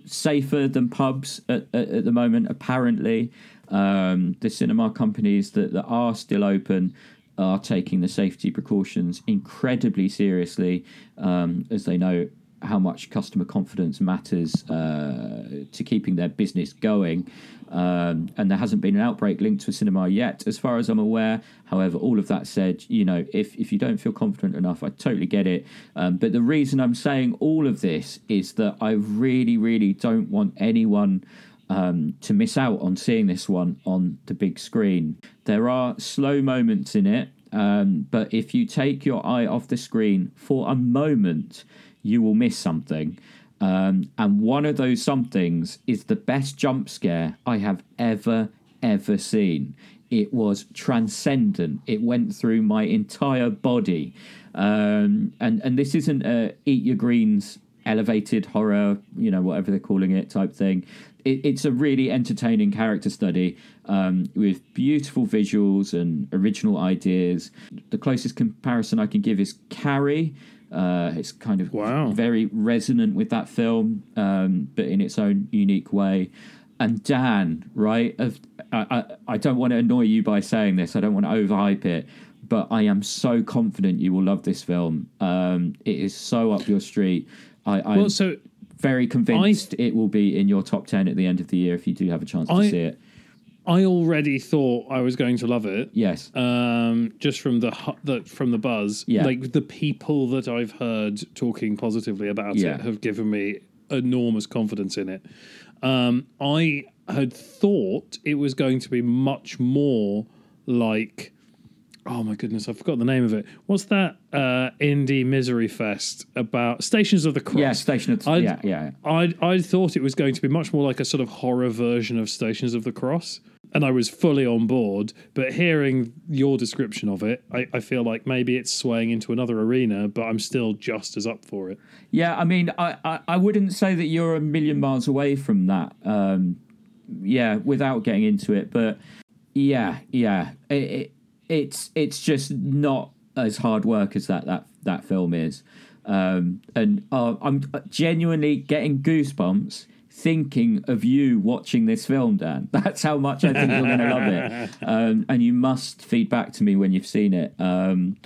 safer than pubs at, at, at the moment, apparently. Um, the cinema companies that, that are still open are taking the safety precautions incredibly seriously, um, as they know how much customer confidence matters uh, to keeping their business going. Um, and there hasn't been an outbreak linked to a cinema yet, as far as I'm aware. However, all of that said, you know, if, if you don't feel confident enough, I totally get it. Um, but the reason I'm saying all of this is that I really, really don't want anyone um, to miss out on seeing this one on the big screen. There are slow moments in it, um, but if you take your eye off the screen for a moment, you will miss something. Um, and one of those somethings is the best jump scare I have ever, ever seen. It was transcendent. It went through my entire body. Um, and, and this isn't a eat your greens, elevated horror, you know, whatever they're calling it type thing. It, it's a really entertaining character study um, with beautiful visuals and original ideas. The closest comparison I can give is Carrie. Uh, it's kind of wow. very resonant with that film, um, but in its own unique way. And Dan, right? Of, I, I, I don't want to annoy you by saying this. I don't want to overhype it, but I am so confident you will love this film. Um, it is so up your street. I, I'm well, so very convinced I, it will be in your top ten at the end of the year if you do have a chance I, to see it. I already thought I was going to love it. Yes. Um, just from the, hu- the from the buzz. Yeah. Like the people that I've heard talking positively about yeah. it have given me enormous confidence in it. Um, I had thought it was going to be much more like, oh my goodness, I forgot the name of it. What's that uh, indie misery fest about? Stations of the Cross. Yeah, Station of the Cross. Yeah, yeah. I I thought it was going to be much more like a sort of horror version of Stations of the Cross. And I was fully on board, but hearing your description of it, I, I feel like maybe it's swaying into another arena, but I'm still just as up for it. Yeah, I mean, I, I, I wouldn't say that you're a million miles away from that, um, yeah, without getting into it, but yeah, yeah, it, it, it's it's just not as hard work as that, that, that film is. Um, and uh, I'm genuinely getting goosebumps thinking of you watching this film, Dan. That's how much I think you're going to love it. Um, and you must feed back to me when you've seen it. Um,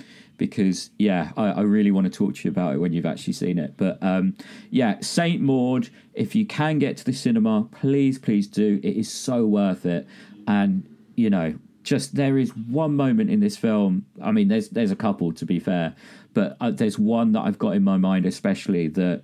because, yeah, I, I really want to talk to you about it when you've actually seen it. But um, yeah, Saint Maud, if you can get to the cinema, please, please do. It is so worth it. And, you know, just there is one moment in this film. I mean, there's there's a couple, to be fair, but uh, there's one that I've got in my mind especially that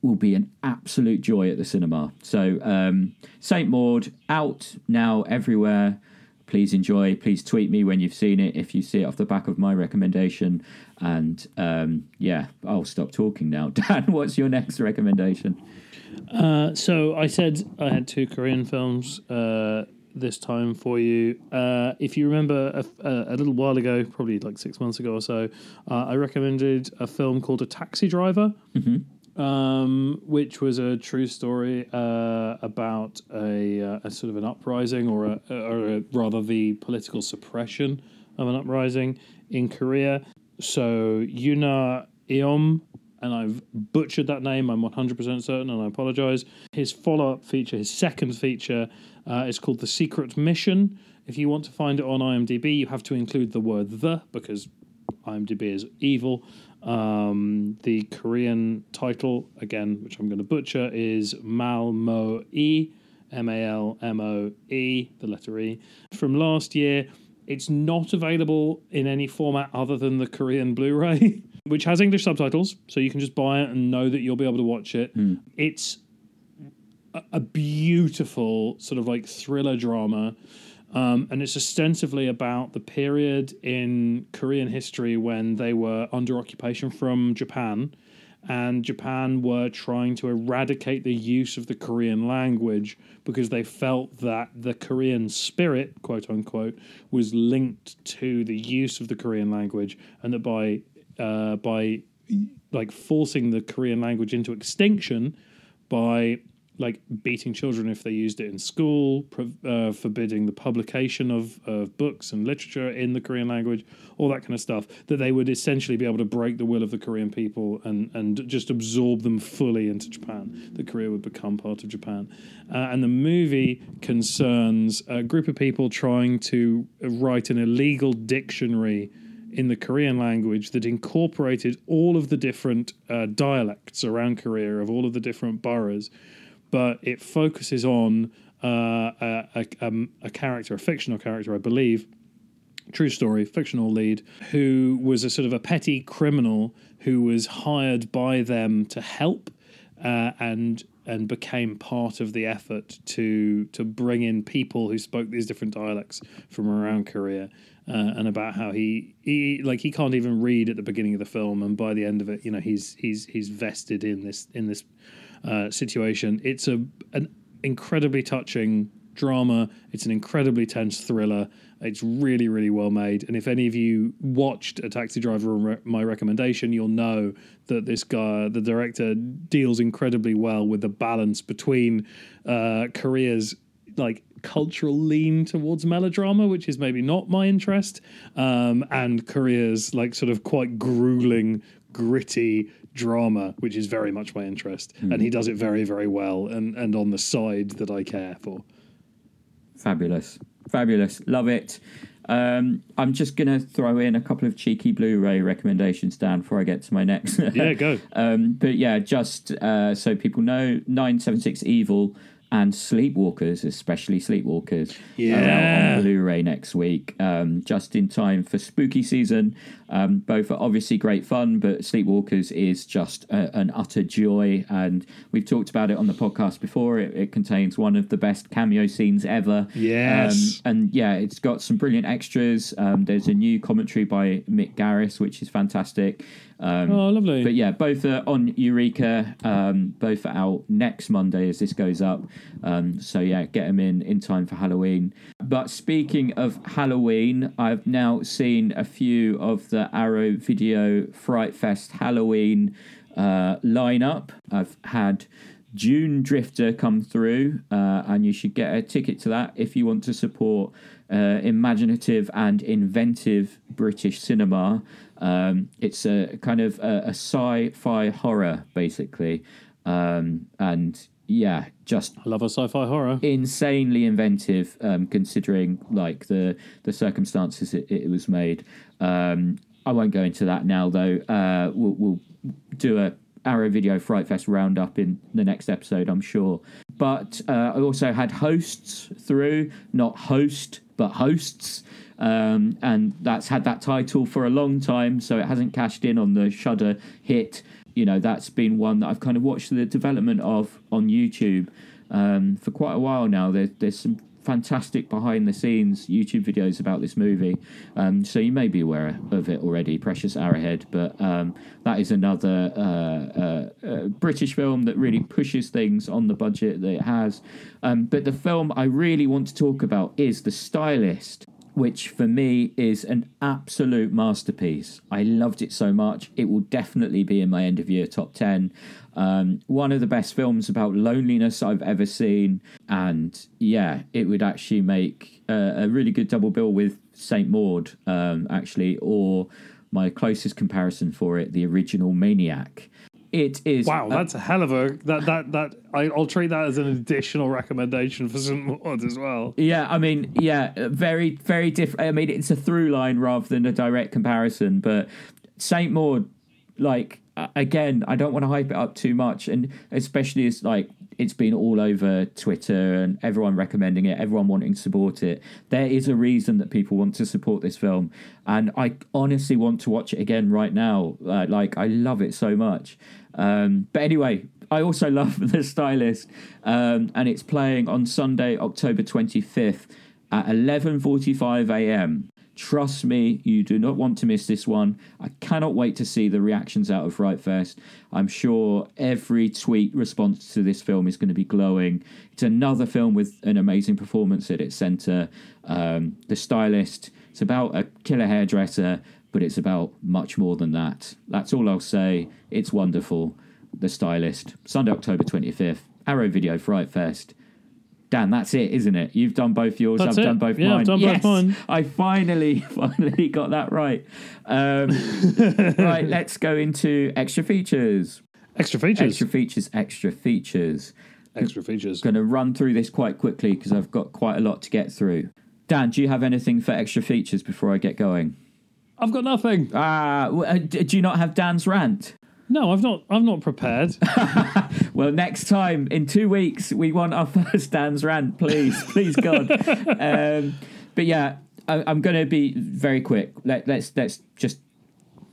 will be an absolute joy at the cinema. So um, Saint Maud, out now everywhere. Please enjoy. Please tweet me when you've seen it, if you see it off the back of my recommendation. And um, yeah, I'll stop talking now. Dan, what's your next recommendation? Uh, so I said I had two Korean films uh, this time for you. Uh, if you remember a, a little while ago, probably like six months ago or so, uh, I recommended a film called A Taxi Driver, mm-hmm. um, which was a true story uh, about a, a sort of an uprising or, a, or a, rather the political suppression of an uprising in Korea. So Yoona Eom, and I've butchered that name, I'm one hundred percent certain, and I apologise. His follow-up feature, his second feature, uh, is called The Secret Mission. If you want to find it on IMDb, you have to include the word "the" because IMDb is evil. Um, the Korean title, again, which I'm going to butcher, is Malmoe, M A L M O E, the letter E, from last year. It's not available in any format other than the Korean Blu-ray, which has English subtitles, so you can just buy it and know that you'll be able to watch it. Mm. It's a, a beautiful sort of like thriller drama, um, and it's ostensibly about the period in Korean history when they were under occupation from Japan, and Japan were trying to eradicate the use of the Korean language because they felt that the Korean spirit, quote unquote, was linked to the use of the Korean language, and that by uh, by like forcing the Korean language into extinction by like beating children if they used it in school, uh, forbidding the publication of, of books and literature in the Korean language, all that kind of stuff, that they would essentially be able to break the will of the Korean people and, and just absorb them fully into Japan, that Korea would become part of Japan. Uh, and the movie concerns a group of people trying to write an illegal dictionary in the Korean language that incorporated all of the different uh, dialects around Korea of all of the different boroughs, but it focuses on uh, a, a, um, a character, a fictional character, I believe, true story, fictional lead, who was a sort of a petty criminal who was hired by them to help uh, and and became part of the effort to to bring in people who spoke these different dialects from around Korea. Uh, and about how he, he like he can't even read at the beginning of the film, and by the end of it, you know, he's he's he's vested in this in this uh, situation. It's a an incredibly touching drama. It's an incredibly tense thriller. It's really, really well made. And if any of you watched A Taxi Driver on re- my recommendation, you'll know that this guy, the director, deals incredibly well with the balance between uh, Korea's like cultural lean towards melodrama, which is maybe not my interest, um, and Korea's like sort of quite grueling, gritty drama, which is very much my interest. Mm. And he does it very, very well, and, and on the side that I care for. Fabulous. Fabulous. Love it. Um, I'm just going to throw in a couple of cheeky Blu-ray recommendations, Dan, before I get to my next. Yeah, go. um, but yeah, just uh, so people know, nine seven six Evil and Sleepwalkers, especially Sleepwalkers, yeah. are out on Blu-ray next week, um, just in time for spooky season. Um, both are obviously great fun, but Sleepwalkers is just a, an utter joy, and we've talked about it on the podcast before. It, it contains one of the best cameo scenes ever. Yes, um, and yeah, it's got some brilliant extras. Um, there's a new commentary by Mick Garris, which is fantastic. Um, oh, lovely. But yeah, both are on Eureka. Um, both are out next Monday as this goes up. Um, so yeah, get them in in time for Halloween. But speaking of Halloween, I've now seen a few of the Arrow Video Fright Fest Halloween uh, lineup. I've had June Drifter come through, uh, and you should get a ticket to that if you want to support uh, imaginative and inventive British cinema. Um, it's a kind of a, a sci-fi horror, basically, um, and yeah, just I love a sci-fi horror. Insanely inventive, um, considering like the the circumstances it, it was made. Um, I won't go into that now, though. Uh, we'll, we'll do a Arrow Video Fright Fest roundup in the next episode, I'm sure. But uh, I also had Hosts through, not host, but Hosts. Um, and that's had that title for a long time, so it hasn't cashed in on the Shudder hit. You know, that's been one that I've kind of watched the development of on YouTube um, for quite a while now. There, there's some fantastic behind-the-scenes YouTube videos about this movie, um, so you may be aware of it already, Precious Arrowhead, but um, that is another uh, uh, uh, British film that really pushes things on the budget that it has. Um, but the film I really want to talk about is The Stylist, which for me is an absolute masterpiece. I loved it so much. It will definitely be in my end-of-year top ten. Um, one of the best films about loneliness I've ever seen. And yeah, it would actually make uh, a really good double bill with Saint Maud, um, actually, or my closest comparison for it, the original Maniac. It is wow, a- that's a hell of a that that that I, I'll treat that as an additional recommendation for Saint Maud as well. Yeah, I mean, yeah, very very different. I mean, it's a through line rather than a direct comparison, but Saint Maud, like again, I don't want to hype it up too much, and especially as like it's been all over Twitter and everyone recommending it, everyone wanting to support it. There is a reason that people want to support this film, and I honestly want to watch it again right now. Uh, like I love it so much. Um, but anyway, I also love The Stylist, um, and it's playing on Sunday, October twenty-fifth at eleven forty-five a.m. Trust me, you do not want to miss this one. I cannot wait to see the reactions out of Fright Fest. I'm sure every tweet response to this film is going to be glowing. It's another film with an amazing performance at its centre. Um, The Stylist, it's about a killer hairdresser, but it's about much more than that. That's all I'll say. It's wonderful. The Stylist, Sunday, October twenty-fifth, Arrow Video Fright Fest. Dan, that's it, isn't it? You've done both yours. That's I've it. done both yeah, mine. I've done yes, both mine. I finally, finally got that right. Um, right, let's go into extra features. Extra features. Extra features. Extra features. Extra features. Going to run through this quite quickly because I've got quite a lot to get through. Dan, do you have anything for extra features before I get going? I've got nothing. Ah, uh, do you not have Dan's rant? No, I've not. I'm not prepared. Well, next time in two weeks, we want our first Dan's rant, please, please, God. Um, but yeah, I, I'm going to be very quick. Let, let's let's just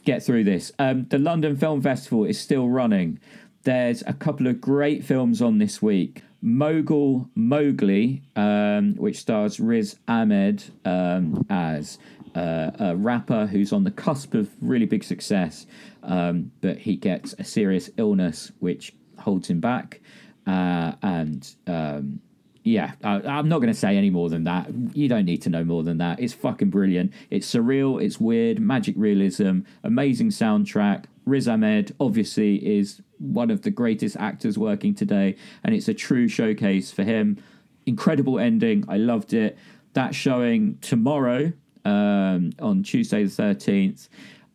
get through this. Um, the London Film Festival is still running. There's a couple of great films on this week. Mogul Mowgli, um, which stars Riz Ahmed um, as uh, a rapper who's on the cusp of really big success. Um, but he gets a serious illness which holds him back. Uh, and um, yeah, I, I'm not going to say any more than that. You don't need to know more than that. It's fucking brilliant. It's surreal. It's weird. Magic realism. Amazing soundtrack. Riz Ahmed obviously is one of the greatest actors working today. And it's a true showcase for him. Incredible ending. I loved it. That's showing tomorrow um, on Tuesday the thirteenth.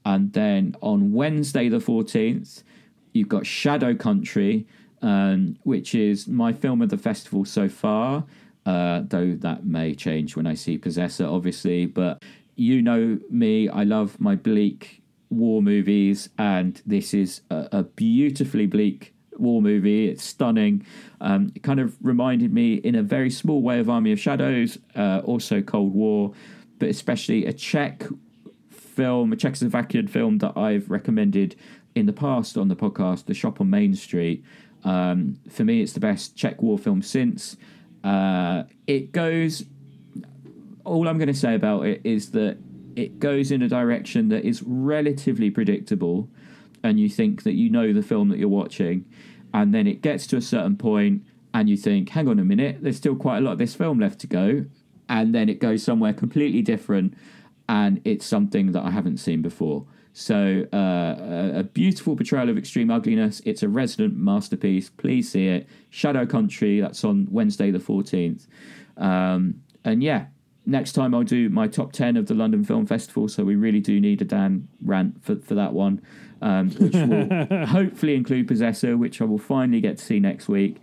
And then on Wednesday the fourteenth, you've got Shadow Country, um, which is my film of the festival so far, uh, though that may change when I see Possessor, obviously. But you know me, I love my bleak war movies, and this is a, a beautifully bleak war movie. It's stunning. Um, it kind of reminded me in a very small way of Army of Shadows, uh, also Cold War, but especially a Czech film, a Czechoslovakian film that I've recommended in the past on the podcast, The Shop on Main Street. Um, for me, it's the best Czech war film since. Uh, it goes... All I'm going to say about it is that it goes in a direction that is relatively predictable, and you think that you know the film that you're watching, and then it gets to a certain point, and you think, hang on a minute, there's still quite a lot of this film left to go, and then it goes somewhere completely different, and it's something that I haven't seen before. So uh, a, a beautiful portrayal of extreme ugliness. It's a resident masterpiece. Please see it. Shadow Country, that's on Wednesday the fourteenth. Um, and yeah, next time I'll do my top ten of the London Film Festival, so we really do need a Dan rant for, for that one, um, which will hopefully include Possessor, which I will finally get to see next week.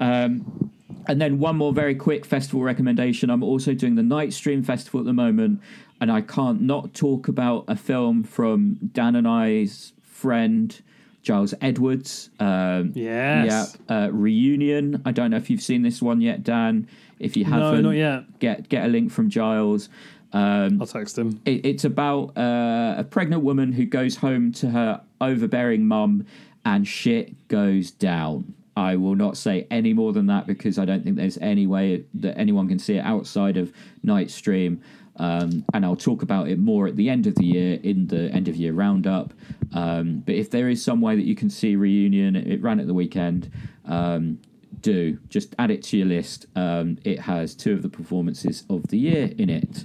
Um, and then one more very quick festival recommendation. I'm also doing the Night Stream Festival at the moment. and I can't not talk about a film from Dan and I's friend, Giles Edwards. Um, yes. Yeah. Uh, Reunion. I don't know if you've seen this one yet, Dan. If you haven't, no, not yet. Get get a link from Giles. Um, I'll text him. It, it's about uh, a pregnant woman who goes home to her overbearing mum, and shit goes down. I will not say any more than that because I don't think there's any way that anyone can see it outside of night stream. Um, and I'll talk about it more at the end of the year in the end of year roundup. Um, but if there is some way that you can see Reunion, it, it ran at the weekend. Um, do just add it to your list. Um, it has two of the performances of the year in it.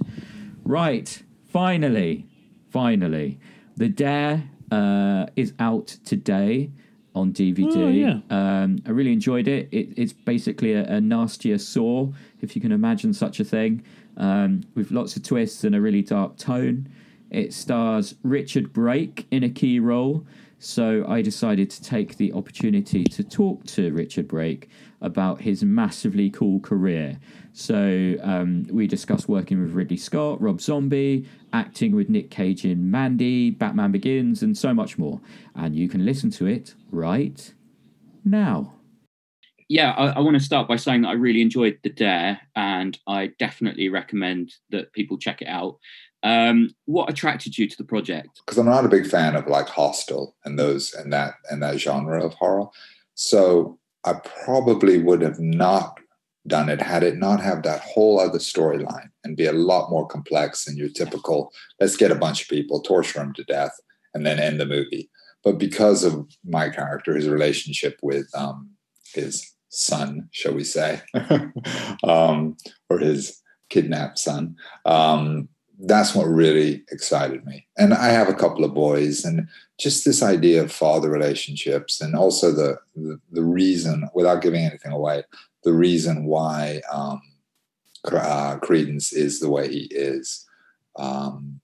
Right. Finally, finally, The Dare uh, is out today on D V D. Oh, yeah. um, I really enjoyed it. it it's basically a, a nastier Saw, if you can imagine such a thing. Um, with lots of twists and a really dark tone. It stars Richard Brake in a key role, so I decided to take the opportunity to talk to Richard Brake about his massively cool career. So um, we discussed working with Ridley Scott, Rob Zombie, acting with Nick Cage in Mandy, Batman Begins, and so much more. And you can listen to it right now. Yeah, I, I want to start by saying that I really enjoyed The Dare, and I definitely recommend that people check it out. Um, what attracted you to the project? Because I'm not a big fan of like Hostel and those and that and that genre of horror. So I probably would have not done it had it not have that whole other storyline and be a lot more complex than your typical, let's get a bunch of people, torture them to death, and then end the movie. But because of my character, his relationship with um, his son, shall we say, um, or his kidnapped son. Um, that's what really excited me. And I have a couple of boys, and just this idea of father relationships, and also the the, the reason, without giving anything away, the reason why um, uh, Credence is the way he is, um,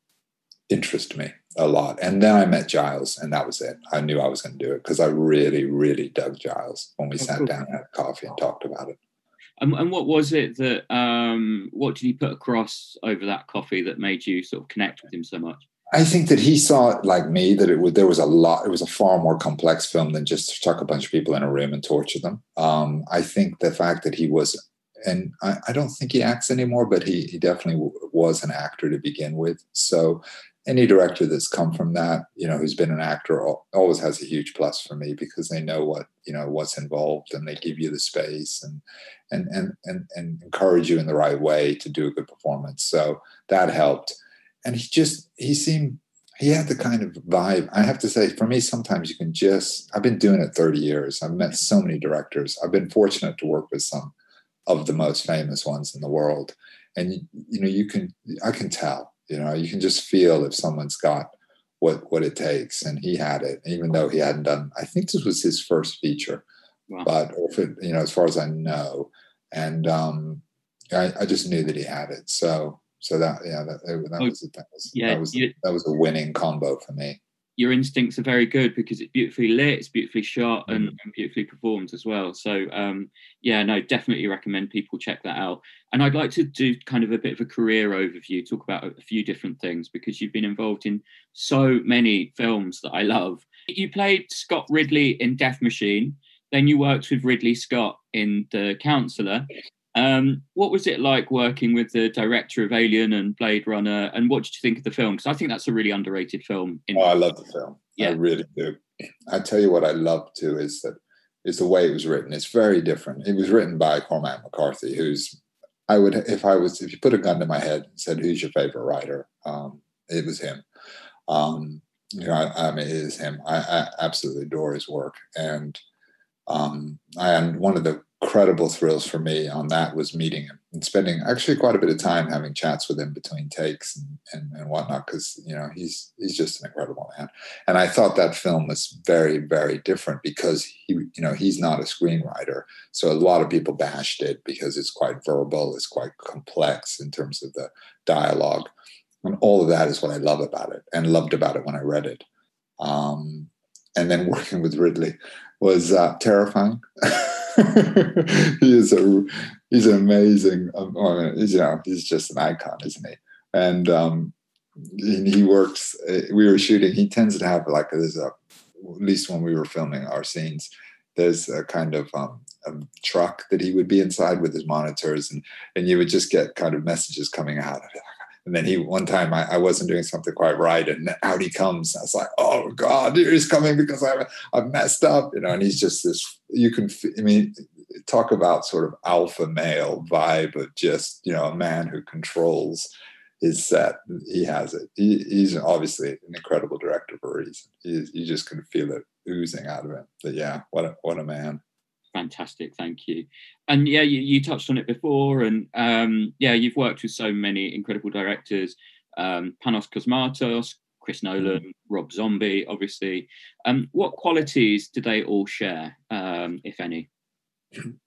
interests me a lot. And then I met Giles, and that was it. I knew I was going to do it because I really, really dug Giles when we sat down and had coffee and talked about it. And, and what was it that, um, what did he put across over that coffee that made you sort of connect with him so much? I think that he saw, like me, that it was, there was a lot, it was a far more complex film than just to chuck a bunch of people in a room and torture them. Um, I think the fact that he was, and I, I don't think he acts anymore, but he, he definitely w- was an actor to begin with. So any director that's come from that, you know, who's been an actor always has a huge plus for me because they know what, you know, what's involved, and they give you the space and, and, and, and, and encourage you in the right way to do a good performance. So that helped. And he just, he seemed, he had the kind of vibe. I have to say, for me, sometimes you can just, I've been doing it thirty years. I've met so many directors. I've been fortunate to work with some of the most famous ones in the world. And, you know, you can, I can tell. You know, you can just feel if someone's got what, what it takes. And he had it, even though he hadn't done, I think this was his first feature, wow. but, if it, you know, as far as I know, and um, I, I just knew that he had it. So, so that, yeah, that, that oh, was, that was, yeah, that, was you, that was a winning combo for me. Your instincts are very good because it's beautifully lit, it's beautifully shot, mm-hmm. and, and beautifully performed as well. So um, yeah, no, definitely recommend people check that out. And I'd like to do kind of a bit of a career overview, talk about a few different things, because you've been involved in so many films that I love. You played Scott Ridley in Death Machine, then you worked with Ridley Scott in The Counselor. Um, what was it like working with the director of Alien and Blade Runner, and what did you think of the film? Because I think that's a really underrated film. In- oh, I love the film. Yeah. I really do. I tell you what I love too is that is the way it was written. It's very different. It was written by Cormac McCarthy, who's I would if I was if you put a gun to my head and said, "Who's your favorite writer?" Um, it was him. Um, you know, I, I mean, it is him. I, I absolutely adore his work, and um, I am one of the. Incredible thrills for me on that was meeting him and spending actually quite a bit of time having chats with him between takes and, and, and whatnot, because, you know, he's he's just an incredible man. And I thought that film was very, very different because, he, you know, he's not a screenwriter. So a lot of people bashed it because it's quite verbal, it's quite complex in terms of the dialogue. And all of that is what I love about it and loved about it when I read it. Um, and then working with Ridley was uh, terrifying. he is a he's an amazing um, you know he's just an icon, isn't he? And um he works, we were shooting, he tends to have like, there's a, at least when we were filming our scenes, there's a kind of um, a truck that he would be inside with his monitors, and, and you would just get kind of messages coming out of it. And then he, one time I, I wasn't doing something quite right, and out he comes. I was like, oh God, he's coming because I, I've messed up, you know, and he's just this, you can, I mean, talk about sort of alpha male vibe of just, you know, a man who controls his set. He has it. He, he's obviously an incredible director for a reason. He, you just can feel it oozing out of him. But yeah, what a, what a man. Fantastic, thank you. And yeah, you, you touched on it before, and um, yeah, you've worked with so many incredible directors, um, Panos Cosmatos, Chris Nolan, Rob Zombie, obviously. Um, what qualities do they all share, um, if any? Um,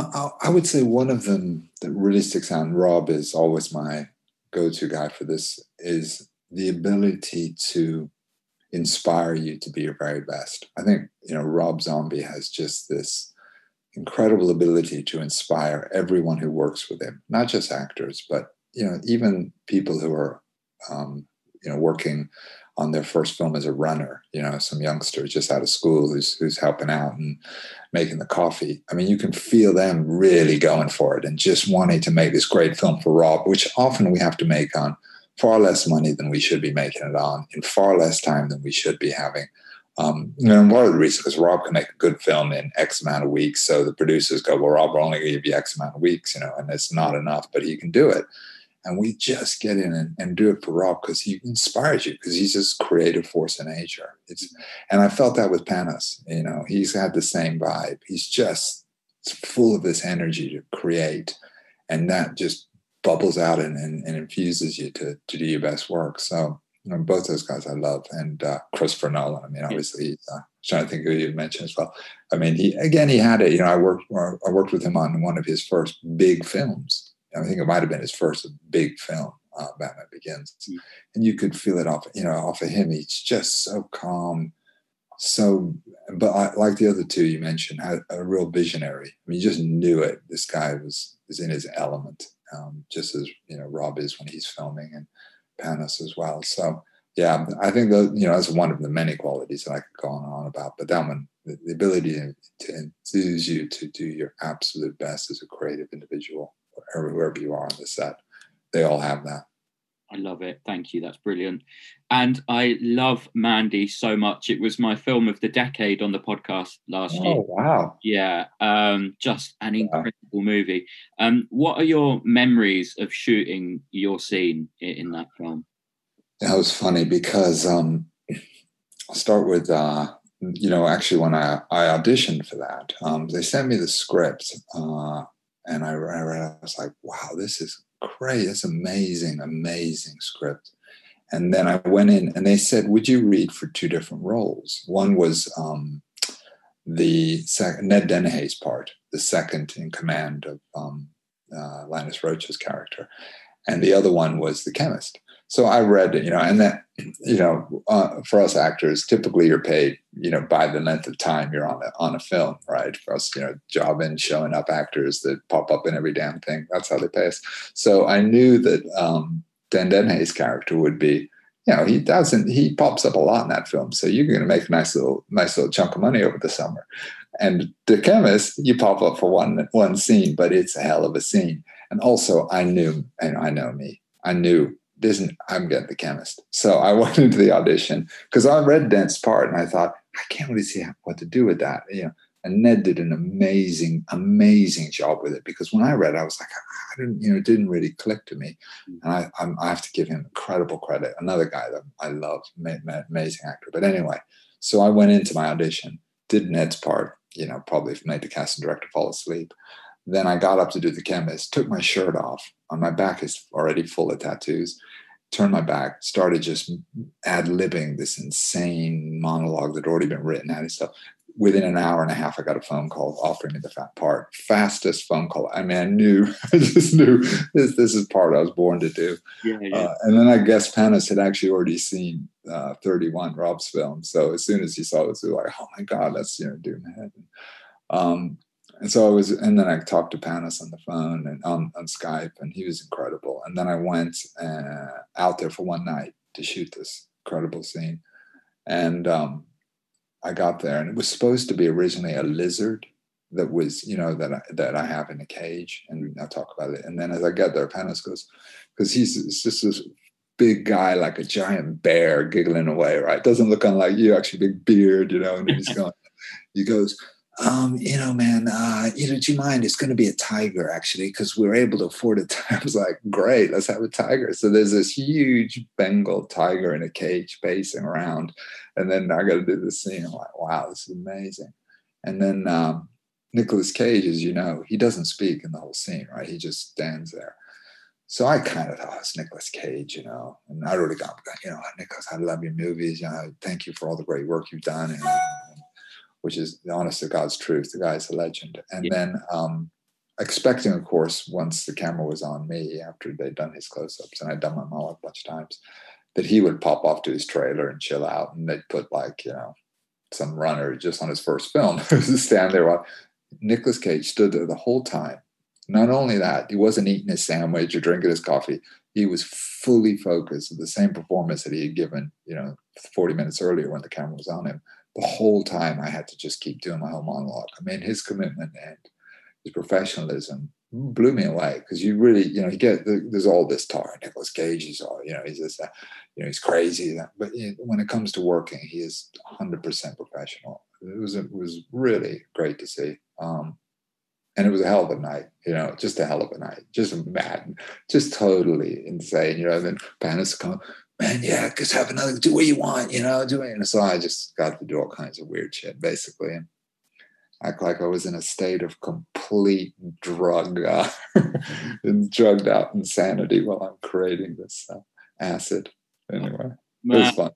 I, I would say one of them that really sticks out, and Rob is always my go-to guy for this, is the ability to inspire you to be your very best. I think, you know, Rob Zombie has just this incredible ability to inspire everyone who works with him, not just actors, but, you know, even people who are, um, you know, working on their first film as a runner, you know, some youngsters just out of school who's, who's helping out and making the coffee. I mean, you can feel them really going for it and just wanting to make this great film for Rob, which often we have to make on far less money than we should be making it on, in far less time than we should be having. Um, and one of the reasons is Rob can make a good film in X amount of weeks. So the producers go, well, Rob, we're only going to give you X amount of weeks, you know, and it's not enough, but he can do it. And we just get in and, and do it for Rob because he inspires you, because he's this creative force in nature. It's, and I felt that with Panos, you know, he's had the same vibe. He's just full of this energy to create, and that just bubbles out and, and, and infuses you to, to do your best work. So, you know, both those guys I love. And uh, Christopher Nolan, I mean, obviously, he's, uh, I'm trying to think who you mentioned as well. I mean, he again, he had it. You know, I worked I worked with him on one of his first big films. I think it might have been his first big film, uh, Batman Begins. Mm. And you could feel it off, you know, off of him. He's just so calm. So, but I, like the other two you mentioned, had a real visionary. I mean, you just knew it. This guy was, was in his element. Um, just as, you know, Rob is when he's filming, and Panos as well. So, yeah, I think that, you know, that's one of the many qualities that I could go on and on about. But that one, the, the ability to, to enthuse you to do your absolute best as a creative individual, or whoever you are on the set, they all have that. I love it. Thank you. That's brilliant. And I love Mandy so much. It was my film of the decade on the podcast last oh, year. Oh, wow. Yeah. Um, just an incredible wow. movie. Um, what are your memories of shooting your scene in that film? That was funny because um, I'll start with, uh, you know, actually when I, I auditioned for that, um, they sent me the script uh, and I, I read it. I was like, wow, this is great. That's amazing, amazing script. And then I went in and they said, would you read for two different roles? One was um, the sec- Ned Dennehy's part, the second in command of um, uh, Linus Roach's character. And the other one was the chemist. So I read it, you know, and that, you know, uh, for us actors, typically you're paid, you know, by the length of time you're on a, on a film, right? For us, you know, jobbing, showing up actors that pop up in every damn thing. That's how they pay us. So I knew that um, Dan Dennehy's character would be, you know, he doesn't, he pops up a lot in that film. So you're going to make a nice little, nice little chunk of money over the summer. And the chemist, you pop up for one, one scene, but it's a hell of a scene. And also I knew, and I know me, I knew, Isn't I'm getting the chemist. So I went into the audition because I read Ned's part and I thought, I can't really see what to do with that. You know, and Ned did an amazing, amazing job with it, because when I read it, I was like, I didn't, you know, it didn't really click to me. And I, I'm, I have to give him incredible credit. Another guy that I love, amazing actor. But anyway, so I went into my audition, did Ned's part, you know, probably made the casting director fall asleep. Then I got up to do the chemist, took my shirt off. My back is already full of tattoos. Turned my back, started just ad-libbing this insane monologue that had already been written out and stuff. Within an hour and a half, I got a phone call offering me the fat part. Fastest phone call. I mean, I knew, I just knew this, this is part I was born to do. Yeah, yeah. Uh, and then I guess Panos had actually already seen uh, thirty-one, Rob's film. So as soon as he saw this, he was like, oh my God, that's, you know, dude, man. Um, And so I was, and then I talked to Panos on the phone and on, on Skype, and he was incredible. And then I went uh, out there for one night to shoot this incredible scene. And um, I got there, and it was supposed to be originally a lizard that was, you know, that I, that I have in a cage, and I'll talk about it. And then as I get there, Panos goes, because he's it's just this big guy, like a giant bear giggling away, right? Doesn't look unlike you, actually big beard, you know, and he's going, he goes, um, you know, man, uh, you know, do you mind? It's going to be a tiger, actually, because we're able to afford a tiger. I was like, great, let's have a tiger. So there's this huge Bengal tiger in a cage pacing around. And then I got to do this scene. I'm like, wow, this is amazing. And then, um, Nicolas Cage, as you know, he doesn't speak in the whole scene, right? He just stands there. So I kind of thought, oh, it's Nicolas Cage, you know, and I really got, you know, Nicolas, I love your movies. You know, thank you for all the great work you've done, and, and, which is honest to God's truth. The guy's a legend. And yeah. then um, expecting, of course, once the camera was on me after they'd done his close-ups, and I'd done my monologue a bunch of times, that he would pop off to his trailer and chill out, and they'd put, like, you know, some runner just on his first film to stand there while... Nicolas Cage stood there the whole time. Not only that, he wasn't eating his sandwich or drinking his coffee. He was fully focused with the same performance that he had given, you know, forty minutes earlier when the camera was on him. The whole time I had to just keep doing my whole monologue. I mean, his commitment and his professionalism blew me away, because you really, you know, you get, there's all this tar. Nicolas Cage is all, you know, he's just, uh, you know, he's crazy. But when it comes to working, he is one hundred percent professional. It was, it was really great to see. Um, and it was a hell of a night, you know, just a hell of a night, just mad, just totally insane, you know. And then Panos come, man, yeah, just have another, do what you want, you know, do it. And so I just got to do all kinds of weird shit, basically, and act like I was in a state of complete drug, uh, and drugged out insanity while I'm creating this uh, acid. Anyway, wow. It was fun.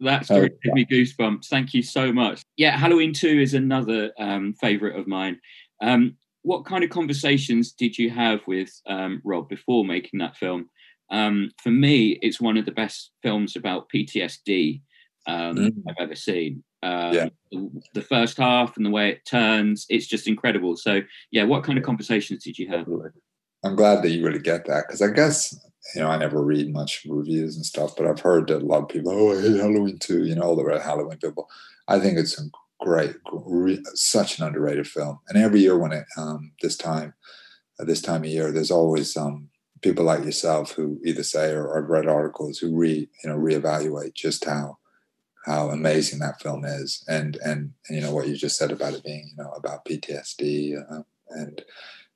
That story oh, yeah. gave me goosebumps. Thank you so much. Yeah, Halloween two is another um, favourite of mine. Um, what kind of conversations did you have with um, Rob before making that film? Um, for me, it's one of the best films about P T S D um, mm. I've ever seen. Um, yeah. The first half and the way it turns, it's just incredible. So, yeah, what kind of conversations did you have? I'm glad that you really get that, because I guess... You know, I never read much reviews and stuff, but I've heard that a lot of people, oh, I hate Halloween too, you know, all the Halloween people. I think it's a great, re- such an underrated film. And every year when it, um, this time, uh, this time of year, there's always um, people like yourself who either say or I've read articles who re, you know, reevaluate just how, how amazing that film is. And, and, and, you know, what you just said about it being, you know, about P T S D uh, and,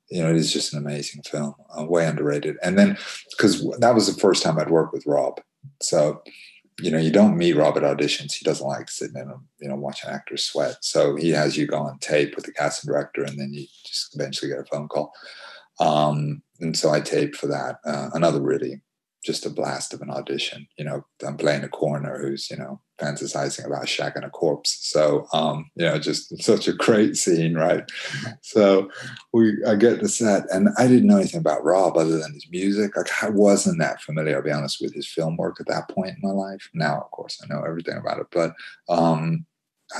you know, it is just an amazing film, uh, way underrated. And then, because that was the first time I'd worked with Rob. So, you know, you don't meet Rob at auditions. He doesn't like sitting in and, you know, watching actors sweat. So he has you go on tape with the casting director, and then you just eventually get a phone call. Um, and so I taped for that. Uh, another really just a blast of an audition. You know, I'm playing a coroner who's, you know, fantasizing about shagging a corpse. So, um, you know, just such a great scene, right? So we, I get to set, and I didn't know anything about Rob other than his music. Like, I wasn't that familiar, I'll be honest, with his film work at that point in my life. Now, of course, I know everything about it, but um,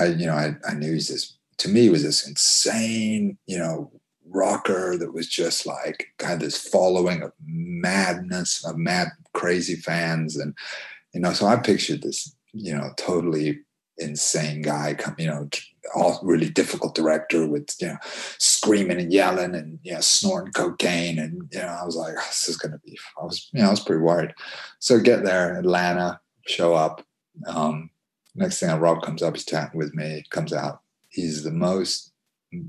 I, you know, I, I knew he's this, to me, he was this insane, you know, rocker that was just like had this following of madness, of mad, crazy fans. And, you know, so I pictured this, you know, totally insane guy, come, you know, all really difficult director with, you know, screaming and yelling and, you know, snorting cocaine. And, you know, I was like, oh, this is going to be, I was, you know, I was pretty worried. So get there, Atlanta, show up. Um, next thing, Rob comes up, he's chatting with me, comes out. He's the most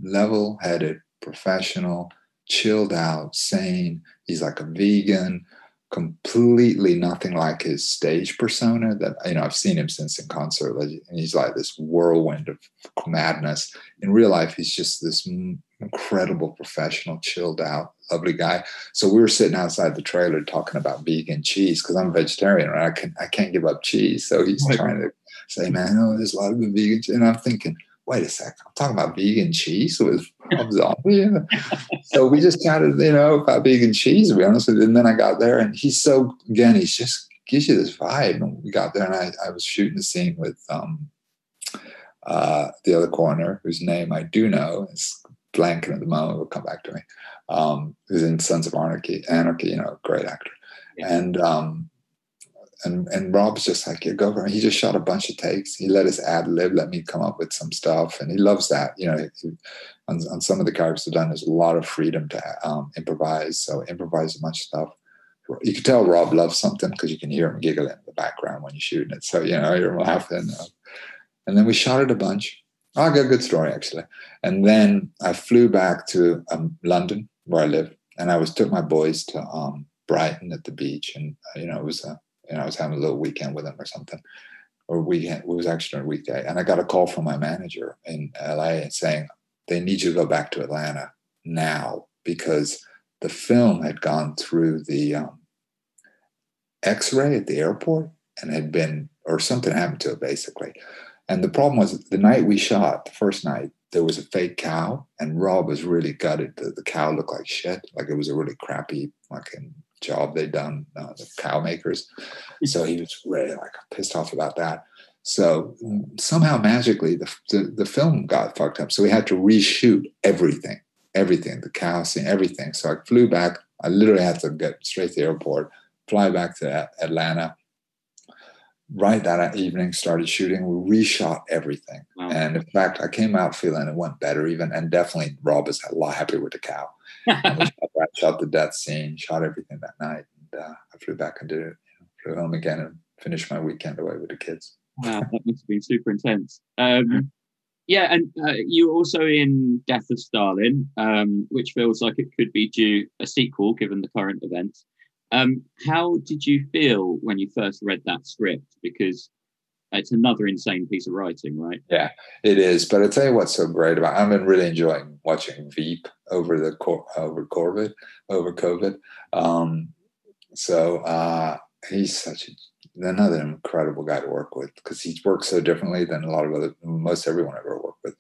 level-headed, professional, chilled out, sane. He's like a vegan, completely nothing like his stage persona that, you know, I've seen him since in concert. And he's like this whirlwind of madness. In real life, he's just this incredible professional, chilled out, lovely guy. So we were sitting outside the trailer talking about vegan cheese, because I'm a vegetarian, right? I, can, I can't give up cheese. So he's right. trying to say, man, oh, there's a lot of vegan cheese. And I'm thinking, wait a sec, I'm talking about vegan cheese with Rob Zombie. So we just chatted, you know, about vegan cheese, to be honest with you. And then I got there, and he's so, again, he's just gives you this vibe. And we got there, and I, I was shooting the scene with um, uh, the other coroner, whose name I do know, it's blanking at the moment, will come back to me, um, who's in Sons of Anarchy, Anarchy, you know, great actor. Yeah. And um, and and Rob's just like, yeah, go for it. He just shot a bunch of takes. He let us ad lib, let me come up with some stuff, and he loves that. You know, he, on, on some of the characters I've done, there's a lot of freedom to um, improvise. So improvise a bunch of stuff. You can tell Rob loves something because you can hear him giggling in the background when you're shooting it. So, you know, you're laughing. And then we shot it a bunch. Oh, I got a good story, actually. And then I flew back to um, London, where I live, and I was took my boys to um, Brighton at the beach. And, you know, it was a, you know, I was having a little weekend with them or something. Or weekend, it was actually a weekday. And I got a call from my manager in L A saying, they need you to go back to Atlanta now, because the film had gone through the um, X-ray at the airport and had been, or something happened to it basically. And the problem was, the night we shot, the first night, there was a fake cow, and Rob was really gutted. The, the cow looked like shit. Like, it was a really crappy fucking job they'd done, uh, the cow makers. So he was really like pissed off about that. So somehow magically the, the, the film got fucked up. So we had to reshoot everything, everything, the cow scene, everything. So I flew back. I literally had to get straight to the airport, fly back to Atlanta. Right that evening, started shooting. We reshot everything. Wow. And in fact, I came out feeling it went better even. And definitely Rob is a lot happier with the cow. And we shot, right, shot the death scene, shot everything that night. And uh, I flew back and did it. You know, flew home again and finished my weekend away with the kids. Wow, that must have been super intense. Um, yeah, and uh, you also in Death of Stalin, um, which feels like it could be due a sequel given the current events. Um, how did you feel when you first read that script? Because it's another insane piece of writing, right? Yeah, it is. But I'll tell you what's so great about it. I've been really enjoying watching Veep over the over COVID, over COVID. Um, so uh, he's such a, another incredible guy to work with, because he works so differently than a lot of other, most everyone I've ever worked with.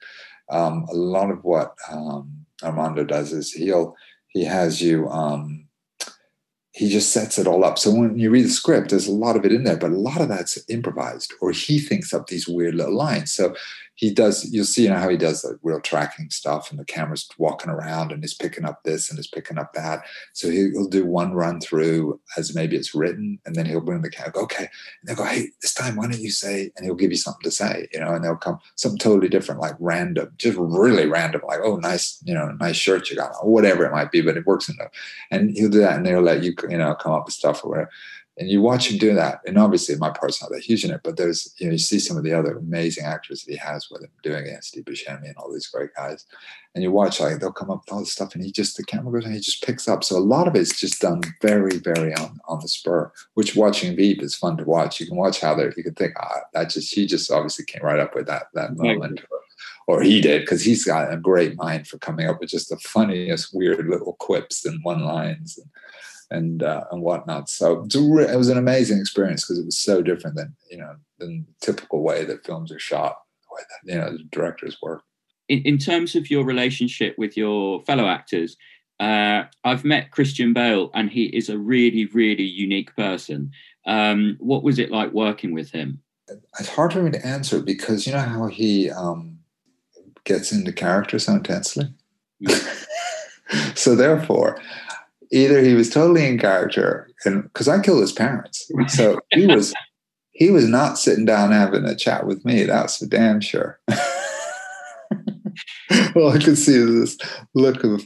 Um, a lot of what um, Armando does is he'll he has you. Um, He just sets it all up. So when you read the script, there's a lot of it in there, but a lot of that's improvised, or he thinks up these weird little lines. So he does, you'll see, you know, how he does the real tracking stuff, and the camera's walking around and is picking up this and is picking up that. So he'll do one run through as maybe it's written, and then he'll bring the camera, go, okay. And they'll go, hey, this time, why don't you say, and he'll give you something to say, you know, and they'll come something totally different, like random, just really random, like, oh, nice, you know, nice shirt you got, or whatever it might be, but it works enough. And he'll do that, and they'll let you, you know, come up with stuff or whatever. And you watch him do that. And obviously my part's not that huge in it, but there's, you know, you see some of the other amazing actors that he has with him doing it, Steve Buscemi and all these great guys. And you watch, like, they'll come up with all this stuff, and he just, the camera goes and he just picks up. So a lot of it's just done very, very on, on the spur, which watching Veep is fun to watch. You can watch how they're, you can think, ah, that just, he just obviously came right up with that, that exactly. moment. Or he did, because he's got a great mind for coming up with just the funniest, weird little quips and one lines. And, and uh, and whatnot. So it was an amazing experience, because it was so different than, you know, than the typical way that films are shot, the way that, you know, the directors work. In, in terms of your relationship with your fellow actors, uh, I've met Christian Bale, and he is a really, really unique person. Um, what was it like working with him? It's hard for me to answer, because you know how he um, gets into character so intensely? So therefore... either he was totally in character, and because I killed his parents, so he was he was not sitting down having a chat with me. That's for damn sure. Well, I could see this look of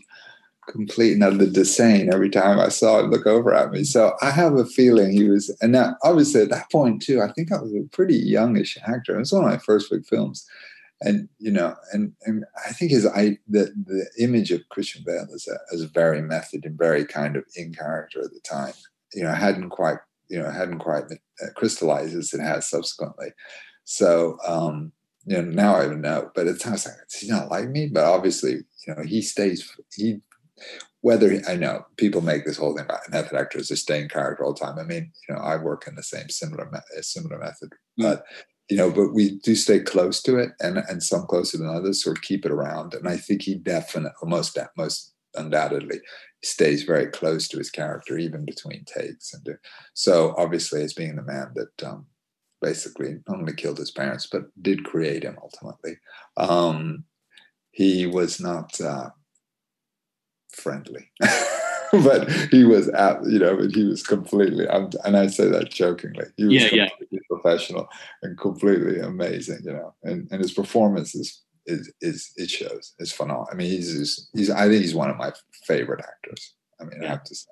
complete and utter disdain every time I saw him look over at me. So I have a feeling he was, and now obviously at that point too, I think I was a pretty youngish actor. It was one of my first big films. And, you know, and, and I think his I the, the image of Christian Bale is, a, is very method and very kind of in character at the time. You know, hadn't quite, you know, hadn't quite crystallized as it has subsequently. So, um, you know, now I don't know. But it's not like, he's not like me. But obviously, you know, he stays, he, whether, I know people make this whole thing about method actors are staying character all the time. I mean, you know, I work in the same similar, similar method. Mm-hmm. But... you know, but we do stay close to it, and, and some closer than others, or keep it around. And I think he definitely, most most undoubtedly, stays very close to his character, even between takes. And so, obviously, as being the man that um, basically not only killed his parents, but did create him ultimately, um, he was not uh, friendly. but he was at, you know, he was completely, and I say that jokingly, he was yeah, completely yeah. professional and completely amazing, you know, and, and his performance is, is, is, it shows, it's phenomenal. I mean, he's, just, he's, I think he's one of my favorite actors. I mean, yeah. I have to say,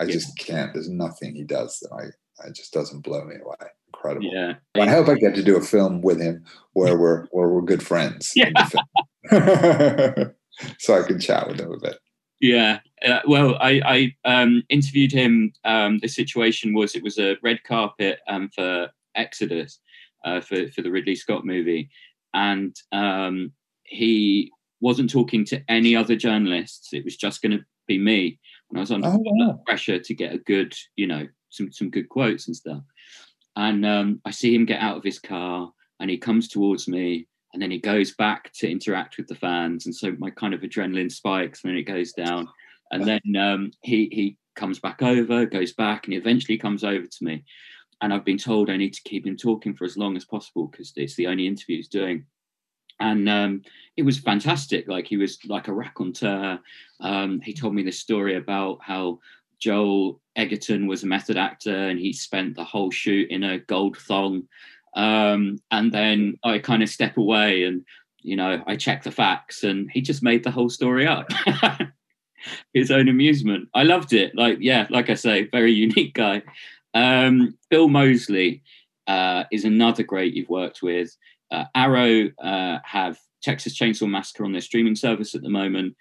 I yeah. just can't, there's nothing he does that I, it just doesn't blow me away. Incredible. Yeah. I hope I get to do a film with him where we're where we're good friends. Yeah. So I can chat with him a bit. Yeah. Uh, well, I, I um, interviewed him. Um, the situation was it was a red carpet um, for Exodus, uh, for, for the Ridley Scott movie. And um, he wasn't talking to any other journalists. It was just going to be me. And I was under oh, wow. pressure to get a good, you know, Some, some good quotes and stuff. And um, I see him get out of his car and he comes towards me and then he goes back to interact with the fans. And so my kind of adrenaline spikes and then it goes down. And then um, he, he comes back over, goes back, and he eventually comes over to me. And I've been told I need to keep him talking for as long as possible because it's the only interview he's doing. And um, it was fantastic. Like, he was like a raconteur. Um, he told me this story about how Joel Egerton was a method actor and he spent the whole shoot in a gold thong. Um, and then I kind of step away and, you know, I check the facts and he just made the whole story up. His own amusement. I loved it. Like, yeah, like I say, very unique guy. Um, Bill Moseley uh, is another great you've worked with. Uh, Arrow uh, have Texas Chainsaw Massacre on their streaming service at the moment.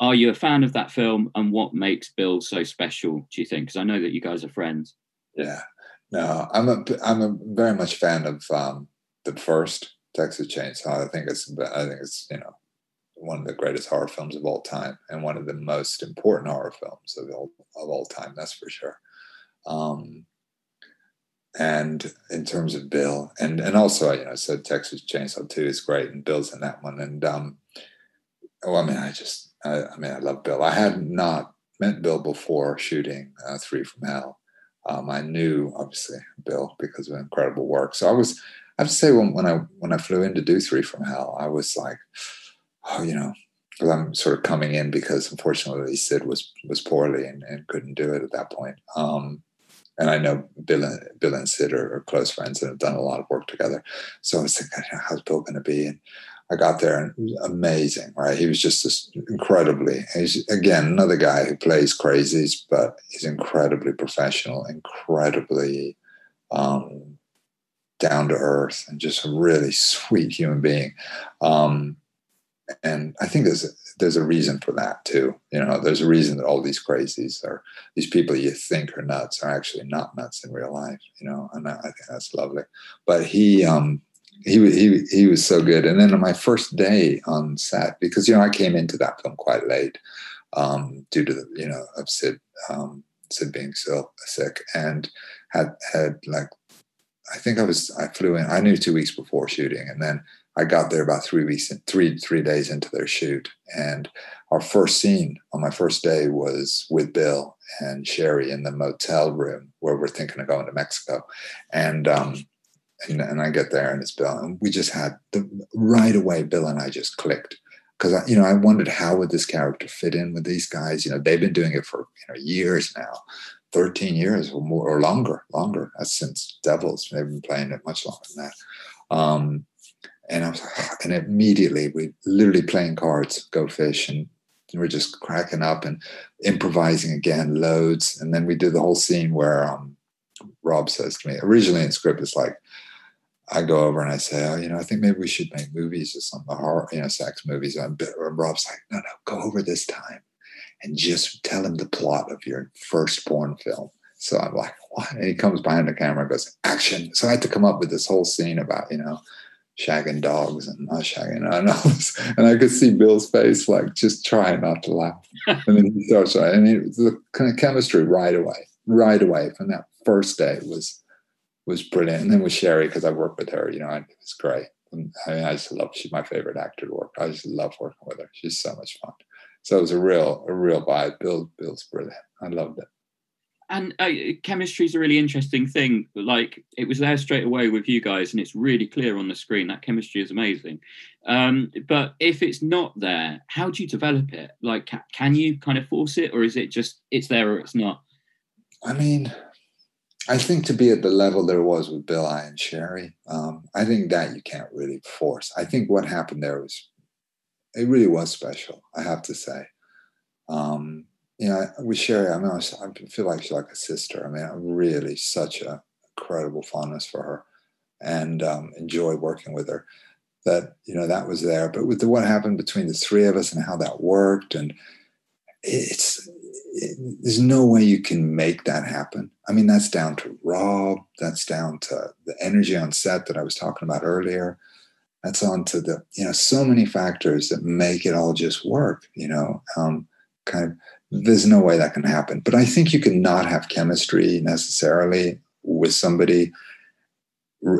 Are you a fan of that film, and what makes Bill so special, do you think? Because I know that you guys are friends. Yeah, no, I'm a I'm a very much fan of um, the first Texas Chainsaw. I think it's I think it's you know one of the greatest horror films of all time, and one of the most important horror films of all of all time. That's for sure. Um, and in terms of Bill, and and also you know, so Texas Chainsaw two is great, and Bill's in that one, and um, oh, I mean, I just. I, I mean, I love Bill. I had not met Bill before shooting uh, Three from Hell. Um, I knew, obviously, Bill because of incredible work. So I was, I have to say, when, when I when I flew in to do Three from Hell, I was like, oh, you know, because I'm sort of coming in because, unfortunately, Sid was was poorly and, and couldn't do it at that point. Um, and I know Bill and, Bill and Sid are, are close friends and have done a lot of work together. So I was thinking, how's Bill going to be? And I got there and it was amazing, right? He was just this incredibly, he's again, another guy who plays crazies, but he's incredibly professional, incredibly um, down to earth and just a really sweet human being. Um, and I think there's a, there's a reason for that too. You know, there's a reason that all these crazies are, these people you think are nuts are actually not nuts in real life, you know, and I, I think that's lovely. But he, um, He, he he was so good. And then on my first day on set, because, you know, I came into that film quite late um, due to, the, you know, of Sid, um, Sid being still sick and had, had like, I think I was, I flew in, I knew two weeks before shooting. And then I got there about three weeks, in, three, three days into their shoot. And our first scene on my first day was with Bill and Sherry in the motel room where we're thinking of going to Mexico. And, um, And I get there and it's Bill. And we just had, the, right away, Bill and I just clicked. Because, I, you know, I wondered how would this character fit in with these guys? You know, they've been doing it for you know, years now, thirteen years or more or longer, longer. That's since Devils. They've been playing it much longer than that. Um, and I was like, and immediately we literally playing cards, go fish, and we're just cracking up and improvising again, loads. And then we do the whole scene where um, Rob says to me, originally in script, it's like, I go over and I say, oh, you know, I think maybe we should make movies or something, horror, you know, sex movies. And Rob's like, no, no, go over this time and just tell him the plot of your first porn film. So I'm like, what? And he comes behind the camera and goes, action. So I had to come up with this whole scene about, you know, shagging dogs and not shagging and all this. And I could see Bill's face, like, just trying not to laugh. And then he starts, I mean, the kind of chemistry right away, right away from that first day was, was brilliant. And then with Sherry, because I worked with her, you know, it was great. And I mean, I just love, she's my favorite actor to work. I just love working with her. She's so much fun. So it was a real, a real vibe. Bill, Bill's brilliant. I loved it. And uh, chemistry is a really interesting thing. Like, it was there straight away with you guys, and it's really clear on the screen. That chemistry is amazing. Um, but if it's not there, how do you develop it? Like, ca- can you kind of force it, or is it just it's there or it's not? I mean, I think to be at the level there was with Bill, I, and Sherry, um, I think that you can't really force. I think what happened there was, it really was special, I have to say. Um, You know, with Sherry, I mean, I feel like she's like a sister. I mean, I'm really such a incredible fondness for her, and um, enjoy working with her. That, you know, that was there. But with the, what happened between the three of us and how that worked, and it's it, there's no way you can make that happen. I mean, that's down to Rob. That's down to the energy on set that I was talking about earlier. That's on to the, you know, so many factors that make it all just work. You know, um, kind of. There's no way that can happen. But I think you can not have chemistry necessarily with somebody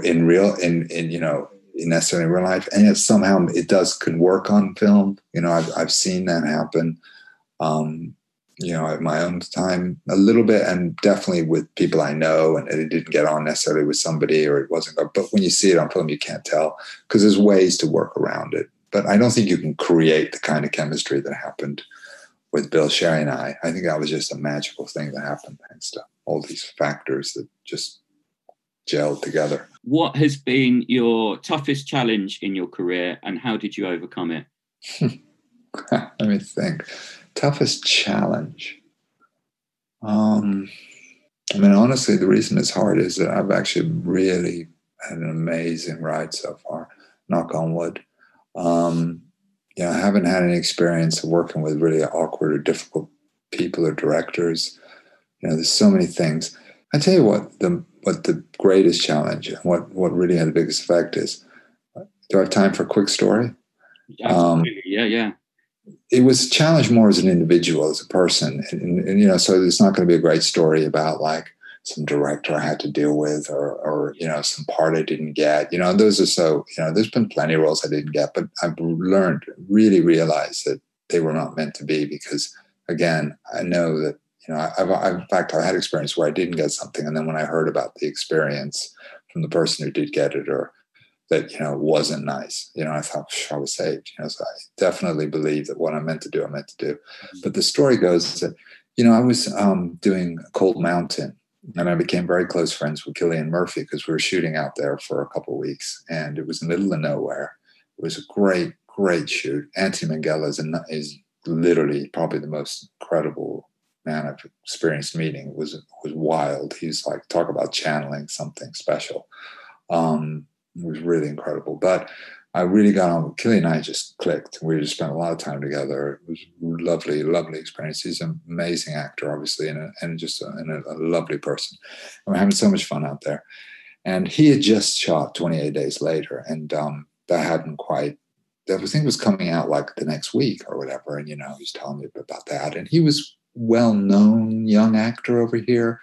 in real, in, in, you know, in necessarily real life. And yet somehow it does, can work on film. You know, I've, I've seen that happen, um, you know, at my own time a little bit, and definitely with people I know, and it didn't get on necessarily with somebody, or it wasn't. But when you see it on film, you can't tell, because there's ways to work around it. But I don't think you can create the kind of chemistry that happened with Bill, Sherry, and I. I think that was just a magical thing that happened, thanks to all these factors that just gelled together. What has been your toughest challenge in your career, and how did you overcome it? Let me think. Toughest challenge. Um, I mean, honestly, the reason it's hard is that I've actually really had an amazing ride so far, knock on wood. Um, You know, I haven't had any experience of working with really awkward or difficult people or directors. You know, there's so many things. I tell you what, the what the greatest challenge, and what, what really had the biggest effect is, do I have time for a quick story? Um, yeah, yeah. It was challenged more as an individual, as a person. And, and, and you know, so it's not going to be a great story about like some director I had to deal with, or, or, you know, some part I didn't get, you know, those are so, you know, there's been plenty of roles I didn't get, but I've learned, really realized that they were not meant to be, because again, I know that, you know, I've, I've in fact, I had experience where I didn't get something. And then when I heard about the experience from the person who did get it, or that, you know, wasn't nice, you know, I thought I was saved. You know, so I definitely believe that what I'm meant to do, I'm meant to do. But the story goes that, you know, I was um, doing Cold Mountain, and I became very close friends with Cillian Murphy, because we were shooting out there for a couple of weeks, and it was in the middle of nowhere. It was a great, great shoot. Antti Mangella is, a, is literally probably the most incredible man I've experienced meeting. It was, it was wild. He's like, talk about channeling something special. Um, it was really incredible. But I really got on with Cillian, and I just clicked. We just spent a lot of time together. It was lovely, lovely experience. He's an amazing actor, obviously, and, a, and just a, and a, a lovely person. And we're having so much fun out there. And he had just shot twenty-eight days later, and um, that hadn't quite, that thing was coming out like the next week or whatever. And, you know, he was telling me about that. And he was well-known young actor over here,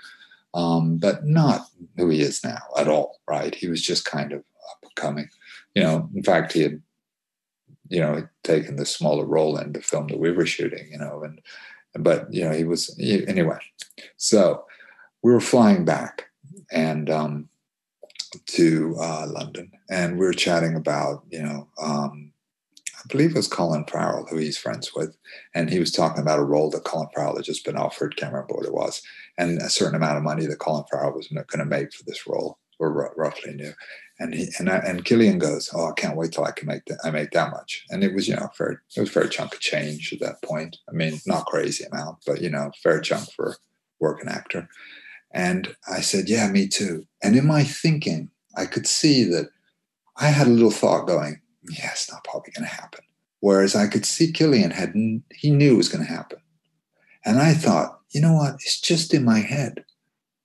um, but not who he is now at all, right? He was just kind of up-and-coming. You know, in fact, he had, you know, taken the smaller role in the film that we were shooting, you know, and, but, you know, he was, he, anyway. So we were flying back and um, to uh, London, and we were chatting about, you know, um, I believe it was Colin Farrell, who he's friends with, and he was talking about a role that Colin Farrell had just been offered, can't remember what it was, and a certain amount of money that Colin Farrell was going to make for this role, or r- roughly knew. And he and I, and Cillian goes, oh, I can't wait till I can make that. I make that much. And it was, you know, fair. It was a fair chunk of change at that point. I mean, not crazy amount, but you know, fair chunk for working actor. And I said, yeah, me too. And in my thinking, I could see that I had a little thought going, yeah, it's not probably going to happen. Whereas I could see Cillian had he knew it was going to happen. And I thought, you know what? It's just in my head.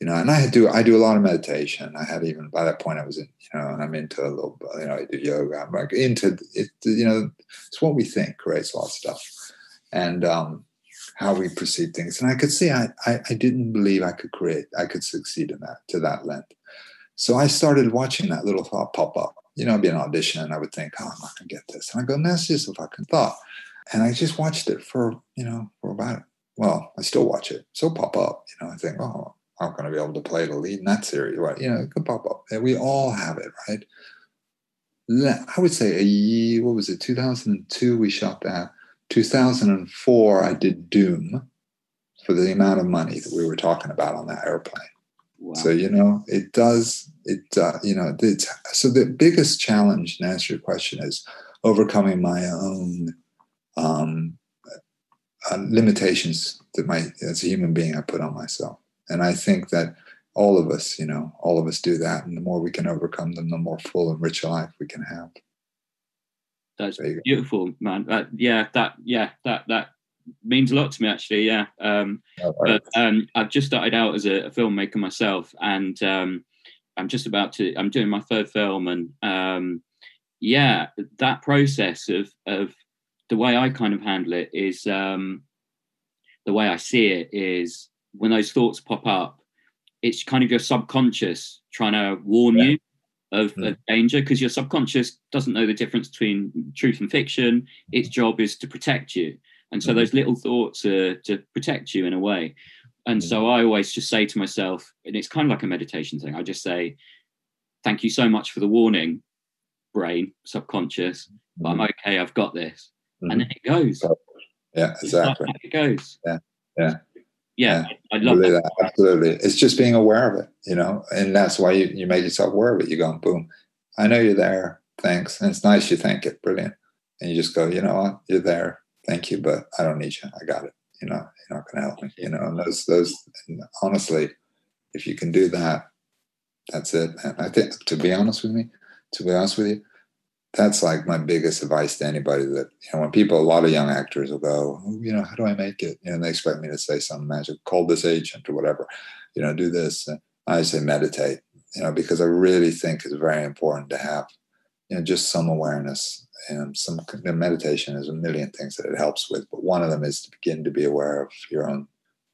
You know, and I do, I do a lot of meditation. I had even, by that point I was in, you know, and I'm into a little, you know, I do yoga. I'm like into it, you know, it's what we think creates a lot of stuff, and um, how we perceive things. And I could see, I, I, I didn't believe I could create, I could succeed in that, to that length. So I started watching that little thought pop up. You know, it'd be an audition and I would think, oh, I'm not going to get this. And I go, no, it's just a fucking thought. And I just watched it for, you know, for about well, I still watch it. So pop up, you know, I think, oh, I'm going to be able to play the lead in that series. Right? You know, it could pop up. And we all have it, right? I would say a year, what was it, two thousand two we shot that. two thousand four I did Doom for the amount of money that we were talking about on that airplane. Wow. So, you know, it does, it, uh, you know, it's, so the biggest challenge, and answer your question, is overcoming my own um, uh, limitations that my, as a human being, I put on myself. And I think that all of us, you know, all of us do that. And the more we can overcome them, the more full and rich a life we can have. That's beautiful, man. Uh, yeah, that, yeah, that, that means a lot to me, actually. Yeah. Um, oh, right. But um, I've just started out as a, a filmmaker myself, and um, I'm just about to, I'm doing my third film. And um, yeah, that process of, of the way I kind of handle it is, um, the way I see it is, when those thoughts pop up, it's kind of your subconscious trying to warn yeah. you of, mm. of danger, because your subconscious doesn't know the difference between truth and fiction. Its job is to protect you. And so mm. those little thoughts are to protect you in a way. And mm. so I always just say to myself, and it's kind of like a meditation thing, I just say, thank you so much for the warning, brain, subconscious, mm. but I'm okay, I've got this. Mm. And then it goes. Yeah, exactly. It goes. Yeah, yeah. Yeah, yeah, I love that. Absolutely. It's just being aware of it, you know, and that's why you, you make yourself aware of it. You go, boom, I know you're there. Thanks. And it's nice you thank it. Brilliant. And you just go, you know what? You're there. Thank you, but I don't need you. I got it. You know, you're not going to help me. You know, and those, those, and honestly, if you can do that, that's it. And I think, to be honest with me, to be honest with you, that's like my biggest advice to anybody that, you know, when people, a lot of young actors will go, oh, you know, how do I make it? You know, and they expect me to say something magic, call this agent or whatever, you know, do this. And I say meditate, you know, because I really think it's very important to have, you know, just some awareness, and some, you know, meditation is a million things that it helps with. But one of them is to begin to be aware of your own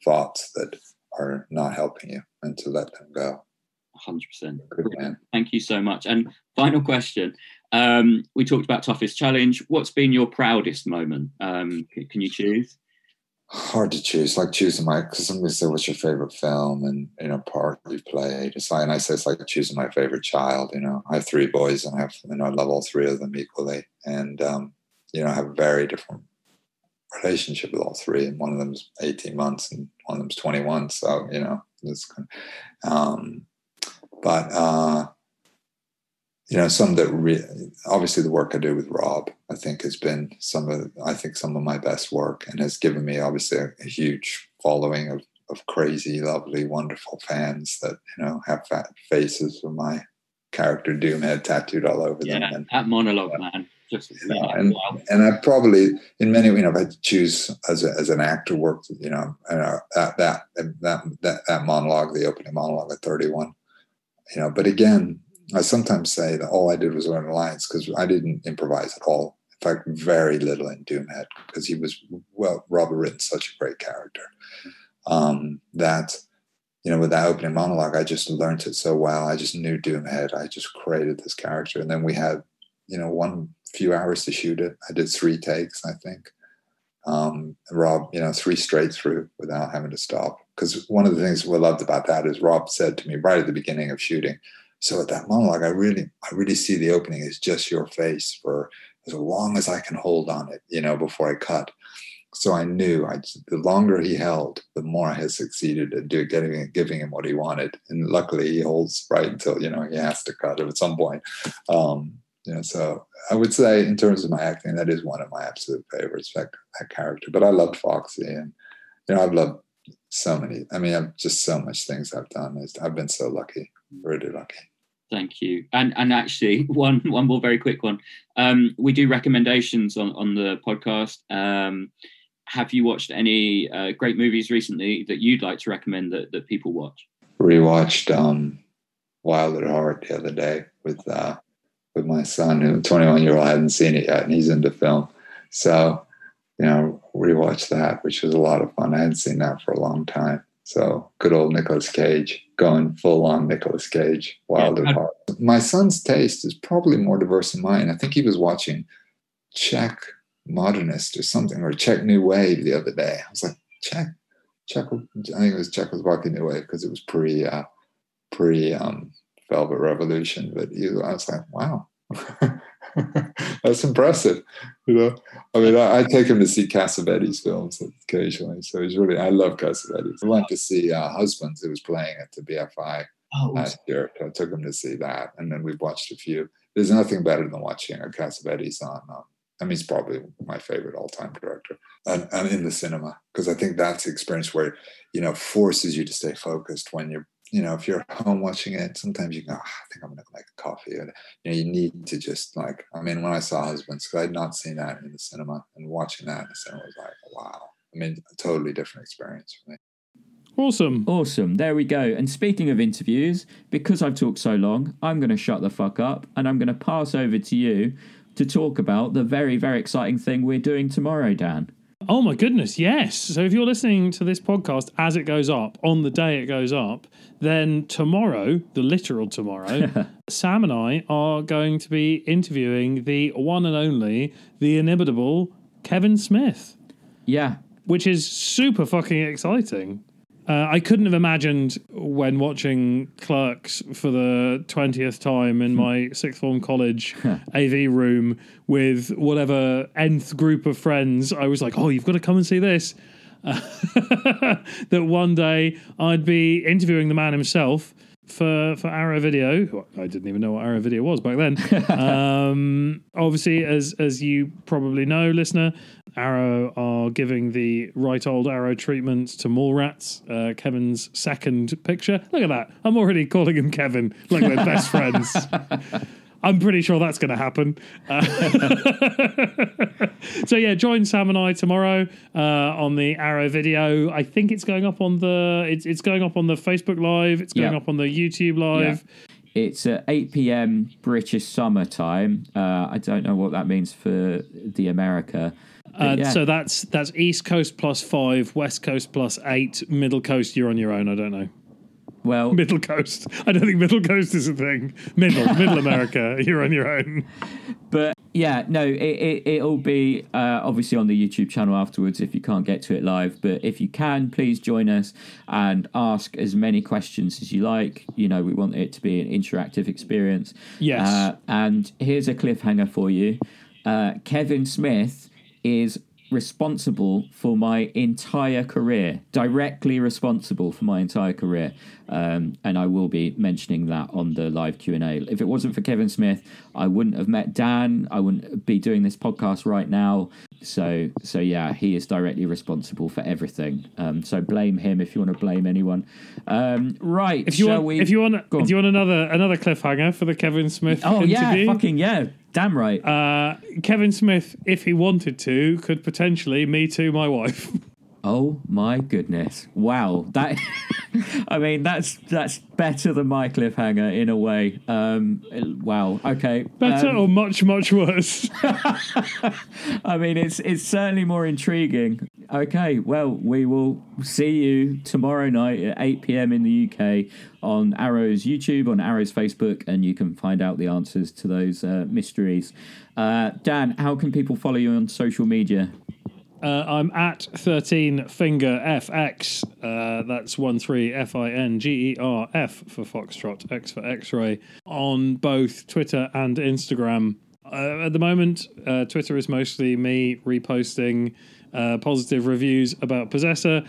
thoughts that are not helping you and to let them go. one hundred percent. Good man. Thank you so much. And final question. Um, we talked about toughest challenge. What's been your proudest moment? Um, c- can you choose? Hard to choose. Like choosing my, because somebody said, "What's your favorite film?" and, you know, part you've played. It's like, and I say it's like choosing my favorite child. You know, I have three boys, and I have, you know, I love all three of them equally, and um, you know, I have a very different relationship with all three. And one of them's eighteen months, and one of them's twenty-one. So, you know, it's kind of, um, but. Uh, You know, some that re- obviously the work I do with Rob, I think has been some of, I think some of my best work, and has given me obviously a, a huge following of, of crazy, lovely, wonderful fans that, you know, have fat faces of my character Doomhead tattooed all over yeah, them. And, that monologue, yeah, man. Just, you know, and, wow. and I probably, in many, you know, if I choose as a, as an actor work, you know, uh, that, that, that, that, that monologue, the opening monologue at thirty-one, you know, but again, I sometimes say that all I did was learn the lines, because I didn't improvise at all. In fact, very little in Doomhead, because he was, well, Robert Ritten's such a great character. Um, that, you know, with that opening monologue, I just learned it so well. I just knew Doomhead. I just created this character. And then we had, you know, one few hours to shoot it. I did three takes, I think. Um, Rob, you know, three straight through without having to stop. Because one of the things we loved about that is Rob said to me right at the beginning of shooting, so at that monologue, I really, I really see the opening as just your face for as long as I can hold on it, you know, before I cut. So I knew I, the longer he held, the more I had succeeded at do, getting, giving him what he wanted. And luckily, he holds right until, you know, he has to cut it at some point. Um, you know, so I would say in terms of my acting, that is one of my absolute favorites, that, that character. But I loved Foxy, and, you know, I've loved so many. I mean, I've just so much things I've done. I've been so lucky, really lucky. Thank you. And and actually, one one more very quick one. Um, we do recommendations on, on the podcast. Um, have you watched any uh, great movies recently that you'd like to recommend that, that people watch? Rewatched um, Wild at Heart the other day with uh, with my son, who twenty-one-year-old hadn't seen it yet, and he's into film. So, you know, rewatched that, which was a lot of fun. I hadn't seen that for a long time. So good old Nicolas Cage, going full on Nicolas Cage, Wild at Heart. My son's taste is probably more diverse than mine. I think he was watching Czech Modernist or something, or Czech New Wave the other day. I was like, Czech, Czech, I think it was Czechoslovakian in a way, because it was pre, uh, pre um, Velvet Revolution. But either, I was like, wow, that's impressive. You know, I mean, I, I take him to see Cassavetes films occasionally, so he's really, I love Cassavetes. I went to see uh, Husbands, who was playing at the B F I oh, last year. So I took him to see that, and then we watched a few. There's nothing better than watching a Cassavetes on. Um, I mean, he's probably my favorite all-time director, and, and in the cinema, because I think that's the experience where, you know, forces you to stay focused. When you're, you know, if you're at home watching it, sometimes you go, oh, I think I'm going to make a coffee. And, you know, you need to just like, I mean, when I saw Husbands, because I had not seen that in the cinema, and watching that in the cinema was like, wow. I mean, a totally different experience for me. Awesome. Awesome. There we go. And speaking of interviews, because I've talked so long, I'm going to shut the fuck up and I'm going to pass over to you to talk about the very, very exciting thing we're doing tomorrow, Dan. Oh my goodness, yes. So if you're listening to this podcast as it goes up, on the day it goes up, then tomorrow, the literal tomorrow, Sam and I are going to be interviewing the one and only, the inimitable Kevin Smith. Yeah. Which is super fucking exciting. Uh, I couldn't have imagined when watching Clerks for the twentieth time in my sixth form college A V room with whatever nth group of friends, I was like, oh, you've got to come and see this. Uh, that one day I'd be interviewing the man himself for, for Arrow Video. I didn't even know what Arrow Video was back then. um, obviously, as, as you probably know, listener, Arrow are giving the right old Arrow treatment to Mallrats, uh, Kevin's second picture. Look at that. I'm already calling him Kevin like we're best friends. I'm pretty sure that's going to happen. Uh, so yeah, join Sam and I tomorrow uh, on the Arrow Video. I think it's going up on the it's it's going up on the Facebook Live. It's going yep. up on the YouTube Live. Yep. It's at eight p.m. British summer time. Uh, I don't know what that means for the America. Uh, yeah. So that's that's East Coast plus five, West Coast plus eight, Middle Coast, you're on your own, I don't know. Well, Middle Coast. I don't think Middle Coast is a thing. Middle, Middle America, you're on your own. But yeah, no, it, it, it'll be uh, obviously on the YouTube channel afterwards if you can't get to it live. But if you can, please join us and ask as many questions as you like. You know, we want it to be an interactive experience. Yes. Uh, and here's a cliffhanger for you. Uh, Kevin Smith is responsible for my entire career, directly responsible for my entire career. Um, and I will be mentioning that on the live Q and A. If it wasn't for Kevin Smith, I wouldn't have met Dan. I wouldn't be doing this podcast right now. So, so yeah, he is directly responsible for everything. Um, so blame him if you want to blame anyone. Um, right. If you shall want, we, if you want, if you want another, another cliffhanger for the Kevin Smith oh, interview. Oh yeah, fucking yeah. Damn right. Uh, Kevin Smith, if he wanted to, could potentially Me Too my wife. Oh my goodness! Wow, that I mean, that's that's better than my cliffhanger in a way. Um, wow. Okay. Better um, or much much worse? I mean, it's it's certainly more intriguing. Okay. Well, we will see you tomorrow night at eight p.m. in the U K on Arrow's YouTube, on Arrow's Facebook, and you can find out the answers to those uh, mysteries. Uh, Dan, how can people follow you on social media? Uh, I'm at thirteen finger F X. Uh, that's one three F I N G E R F for Foxtrot, X for X-ray on both Twitter and Instagram. Uh, at the moment, uh, Twitter is mostly me reposting uh, positive reviews about Possessor,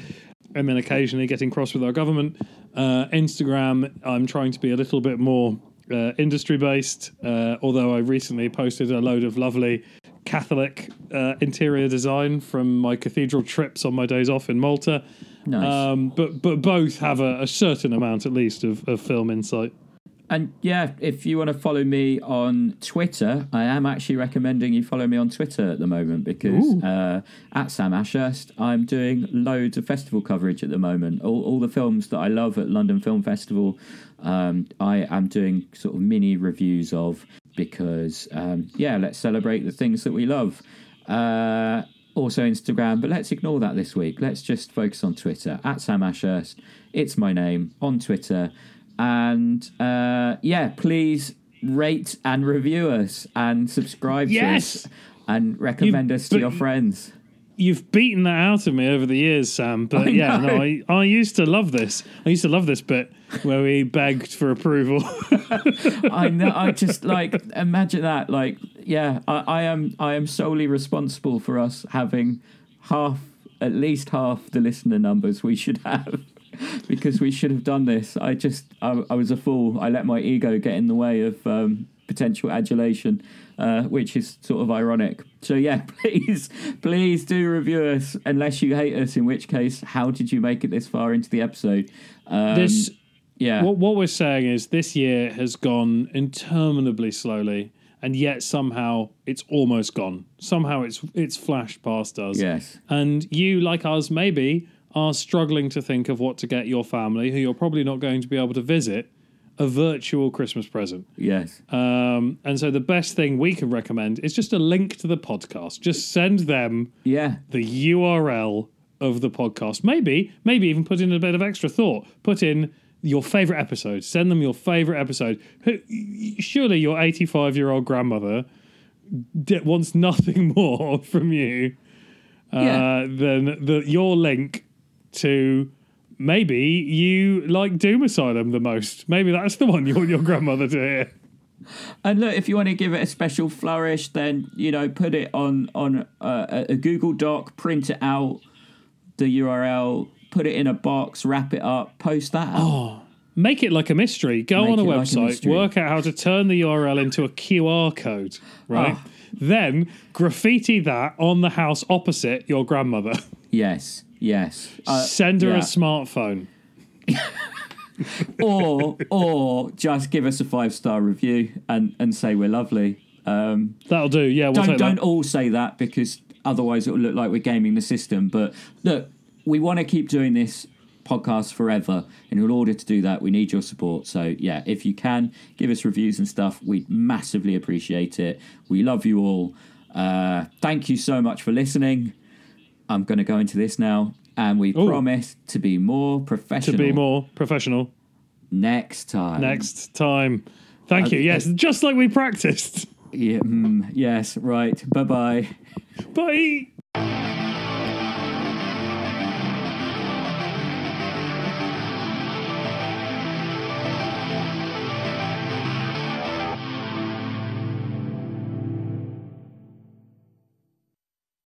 and then occasionally getting cross with our government. Uh, Instagram, I'm trying to be a little bit more uh, industry based. Uh, although I recently posted a load of lovely Catholic uh, interior design from my cathedral trips on my days off in Malta. Nice. Um, but but both have a, a certain amount, at least, of, of film insight. And yeah, if you want to follow me on Twitter, I am actually recommending you follow me on Twitter at the moment, because uh, at Sam Ashurst, I'm doing loads of festival coverage at the moment. All, all the films that I love at London Film Festival, um, I am doing sort of mini reviews of, because, um, yeah, let's celebrate the things that we love. Uh, also Instagram, but let's ignore that this week. Let's just focus on Twitter, at Sam Ashurst. It's my name on Twitter. And uh, yeah, please rate and review us and subscribe yes! to us and recommend you, us to your friends. you've beaten that out of me over the years, Sam. But I yeah, know. no, I, I used to love this. I used to love this bit where we begged for approval. I know. I just like imagine that. Like, yeah, I, I am. I am solely responsible for us having half, at least half, the listener numbers we should have. Because we should have done this. I just, I, I was a fool. I let my ego get in the way of um, potential adulation, uh, which is sort of ironic. So yeah, please, please do review us, unless you hate us, in which case, how did you make it this far into the episode? Um, this, yeah. What, what we're saying is this year has gone interminably slowly, and yet somehow it's almost gone. Somehow it's it's flashed past us. Yes. And you, like us, maybe, are struggling to think of what to get your family, who you're probably not going to be able to visit, a virtual Christmas present. Yes. Um, and so the best thing we can recommend is just a link to the podcast. Just send them yeah. the U R L of the podcast. Maybe, maybe even put in a bit of extra thought. Put in your favourite episode. Send them your favourite episode. Surely your eighty-five-year-old grandmother wants nothing more from you uh, yeah. than the, your link to maybe you like Doom Asylum the most. Maybe that's the one you want your grandmother to hear. And look, if you want to give it a special flourish, then, you know, put it on, on a, a Google Doc, print it out, the U R L, put it in a box, wrap it up, post that out. Oh, make it like a mystery. Go make on a website, like a work out how to turn the U R L into a Q R code, right? Oh. Then graffiti that on the house opposite your grandmother. Yes. Yes. Uh, Send her yeah. a smartphone. or or just give us a five-star review and, and say we're lovely. Um, That'll do, yeah. We'll don't don't that. all say that, because otherwise it'll look like we're gaming the system. But look, we want to keep doing this podcast forever, and in order to do that, we need your support. So yeah, if you can, give us reviews and stuff. We'd massively appreciate it. We love you all. Uh, thank you so much for listening. I'm going to go into this now, and we Ooh. promise to be more professional. To be more professional. Next time. Next time. Thank uh, you. Yes, uh, just like we practiced. Yeah, mm, yes, right. Bye-bye. Bye.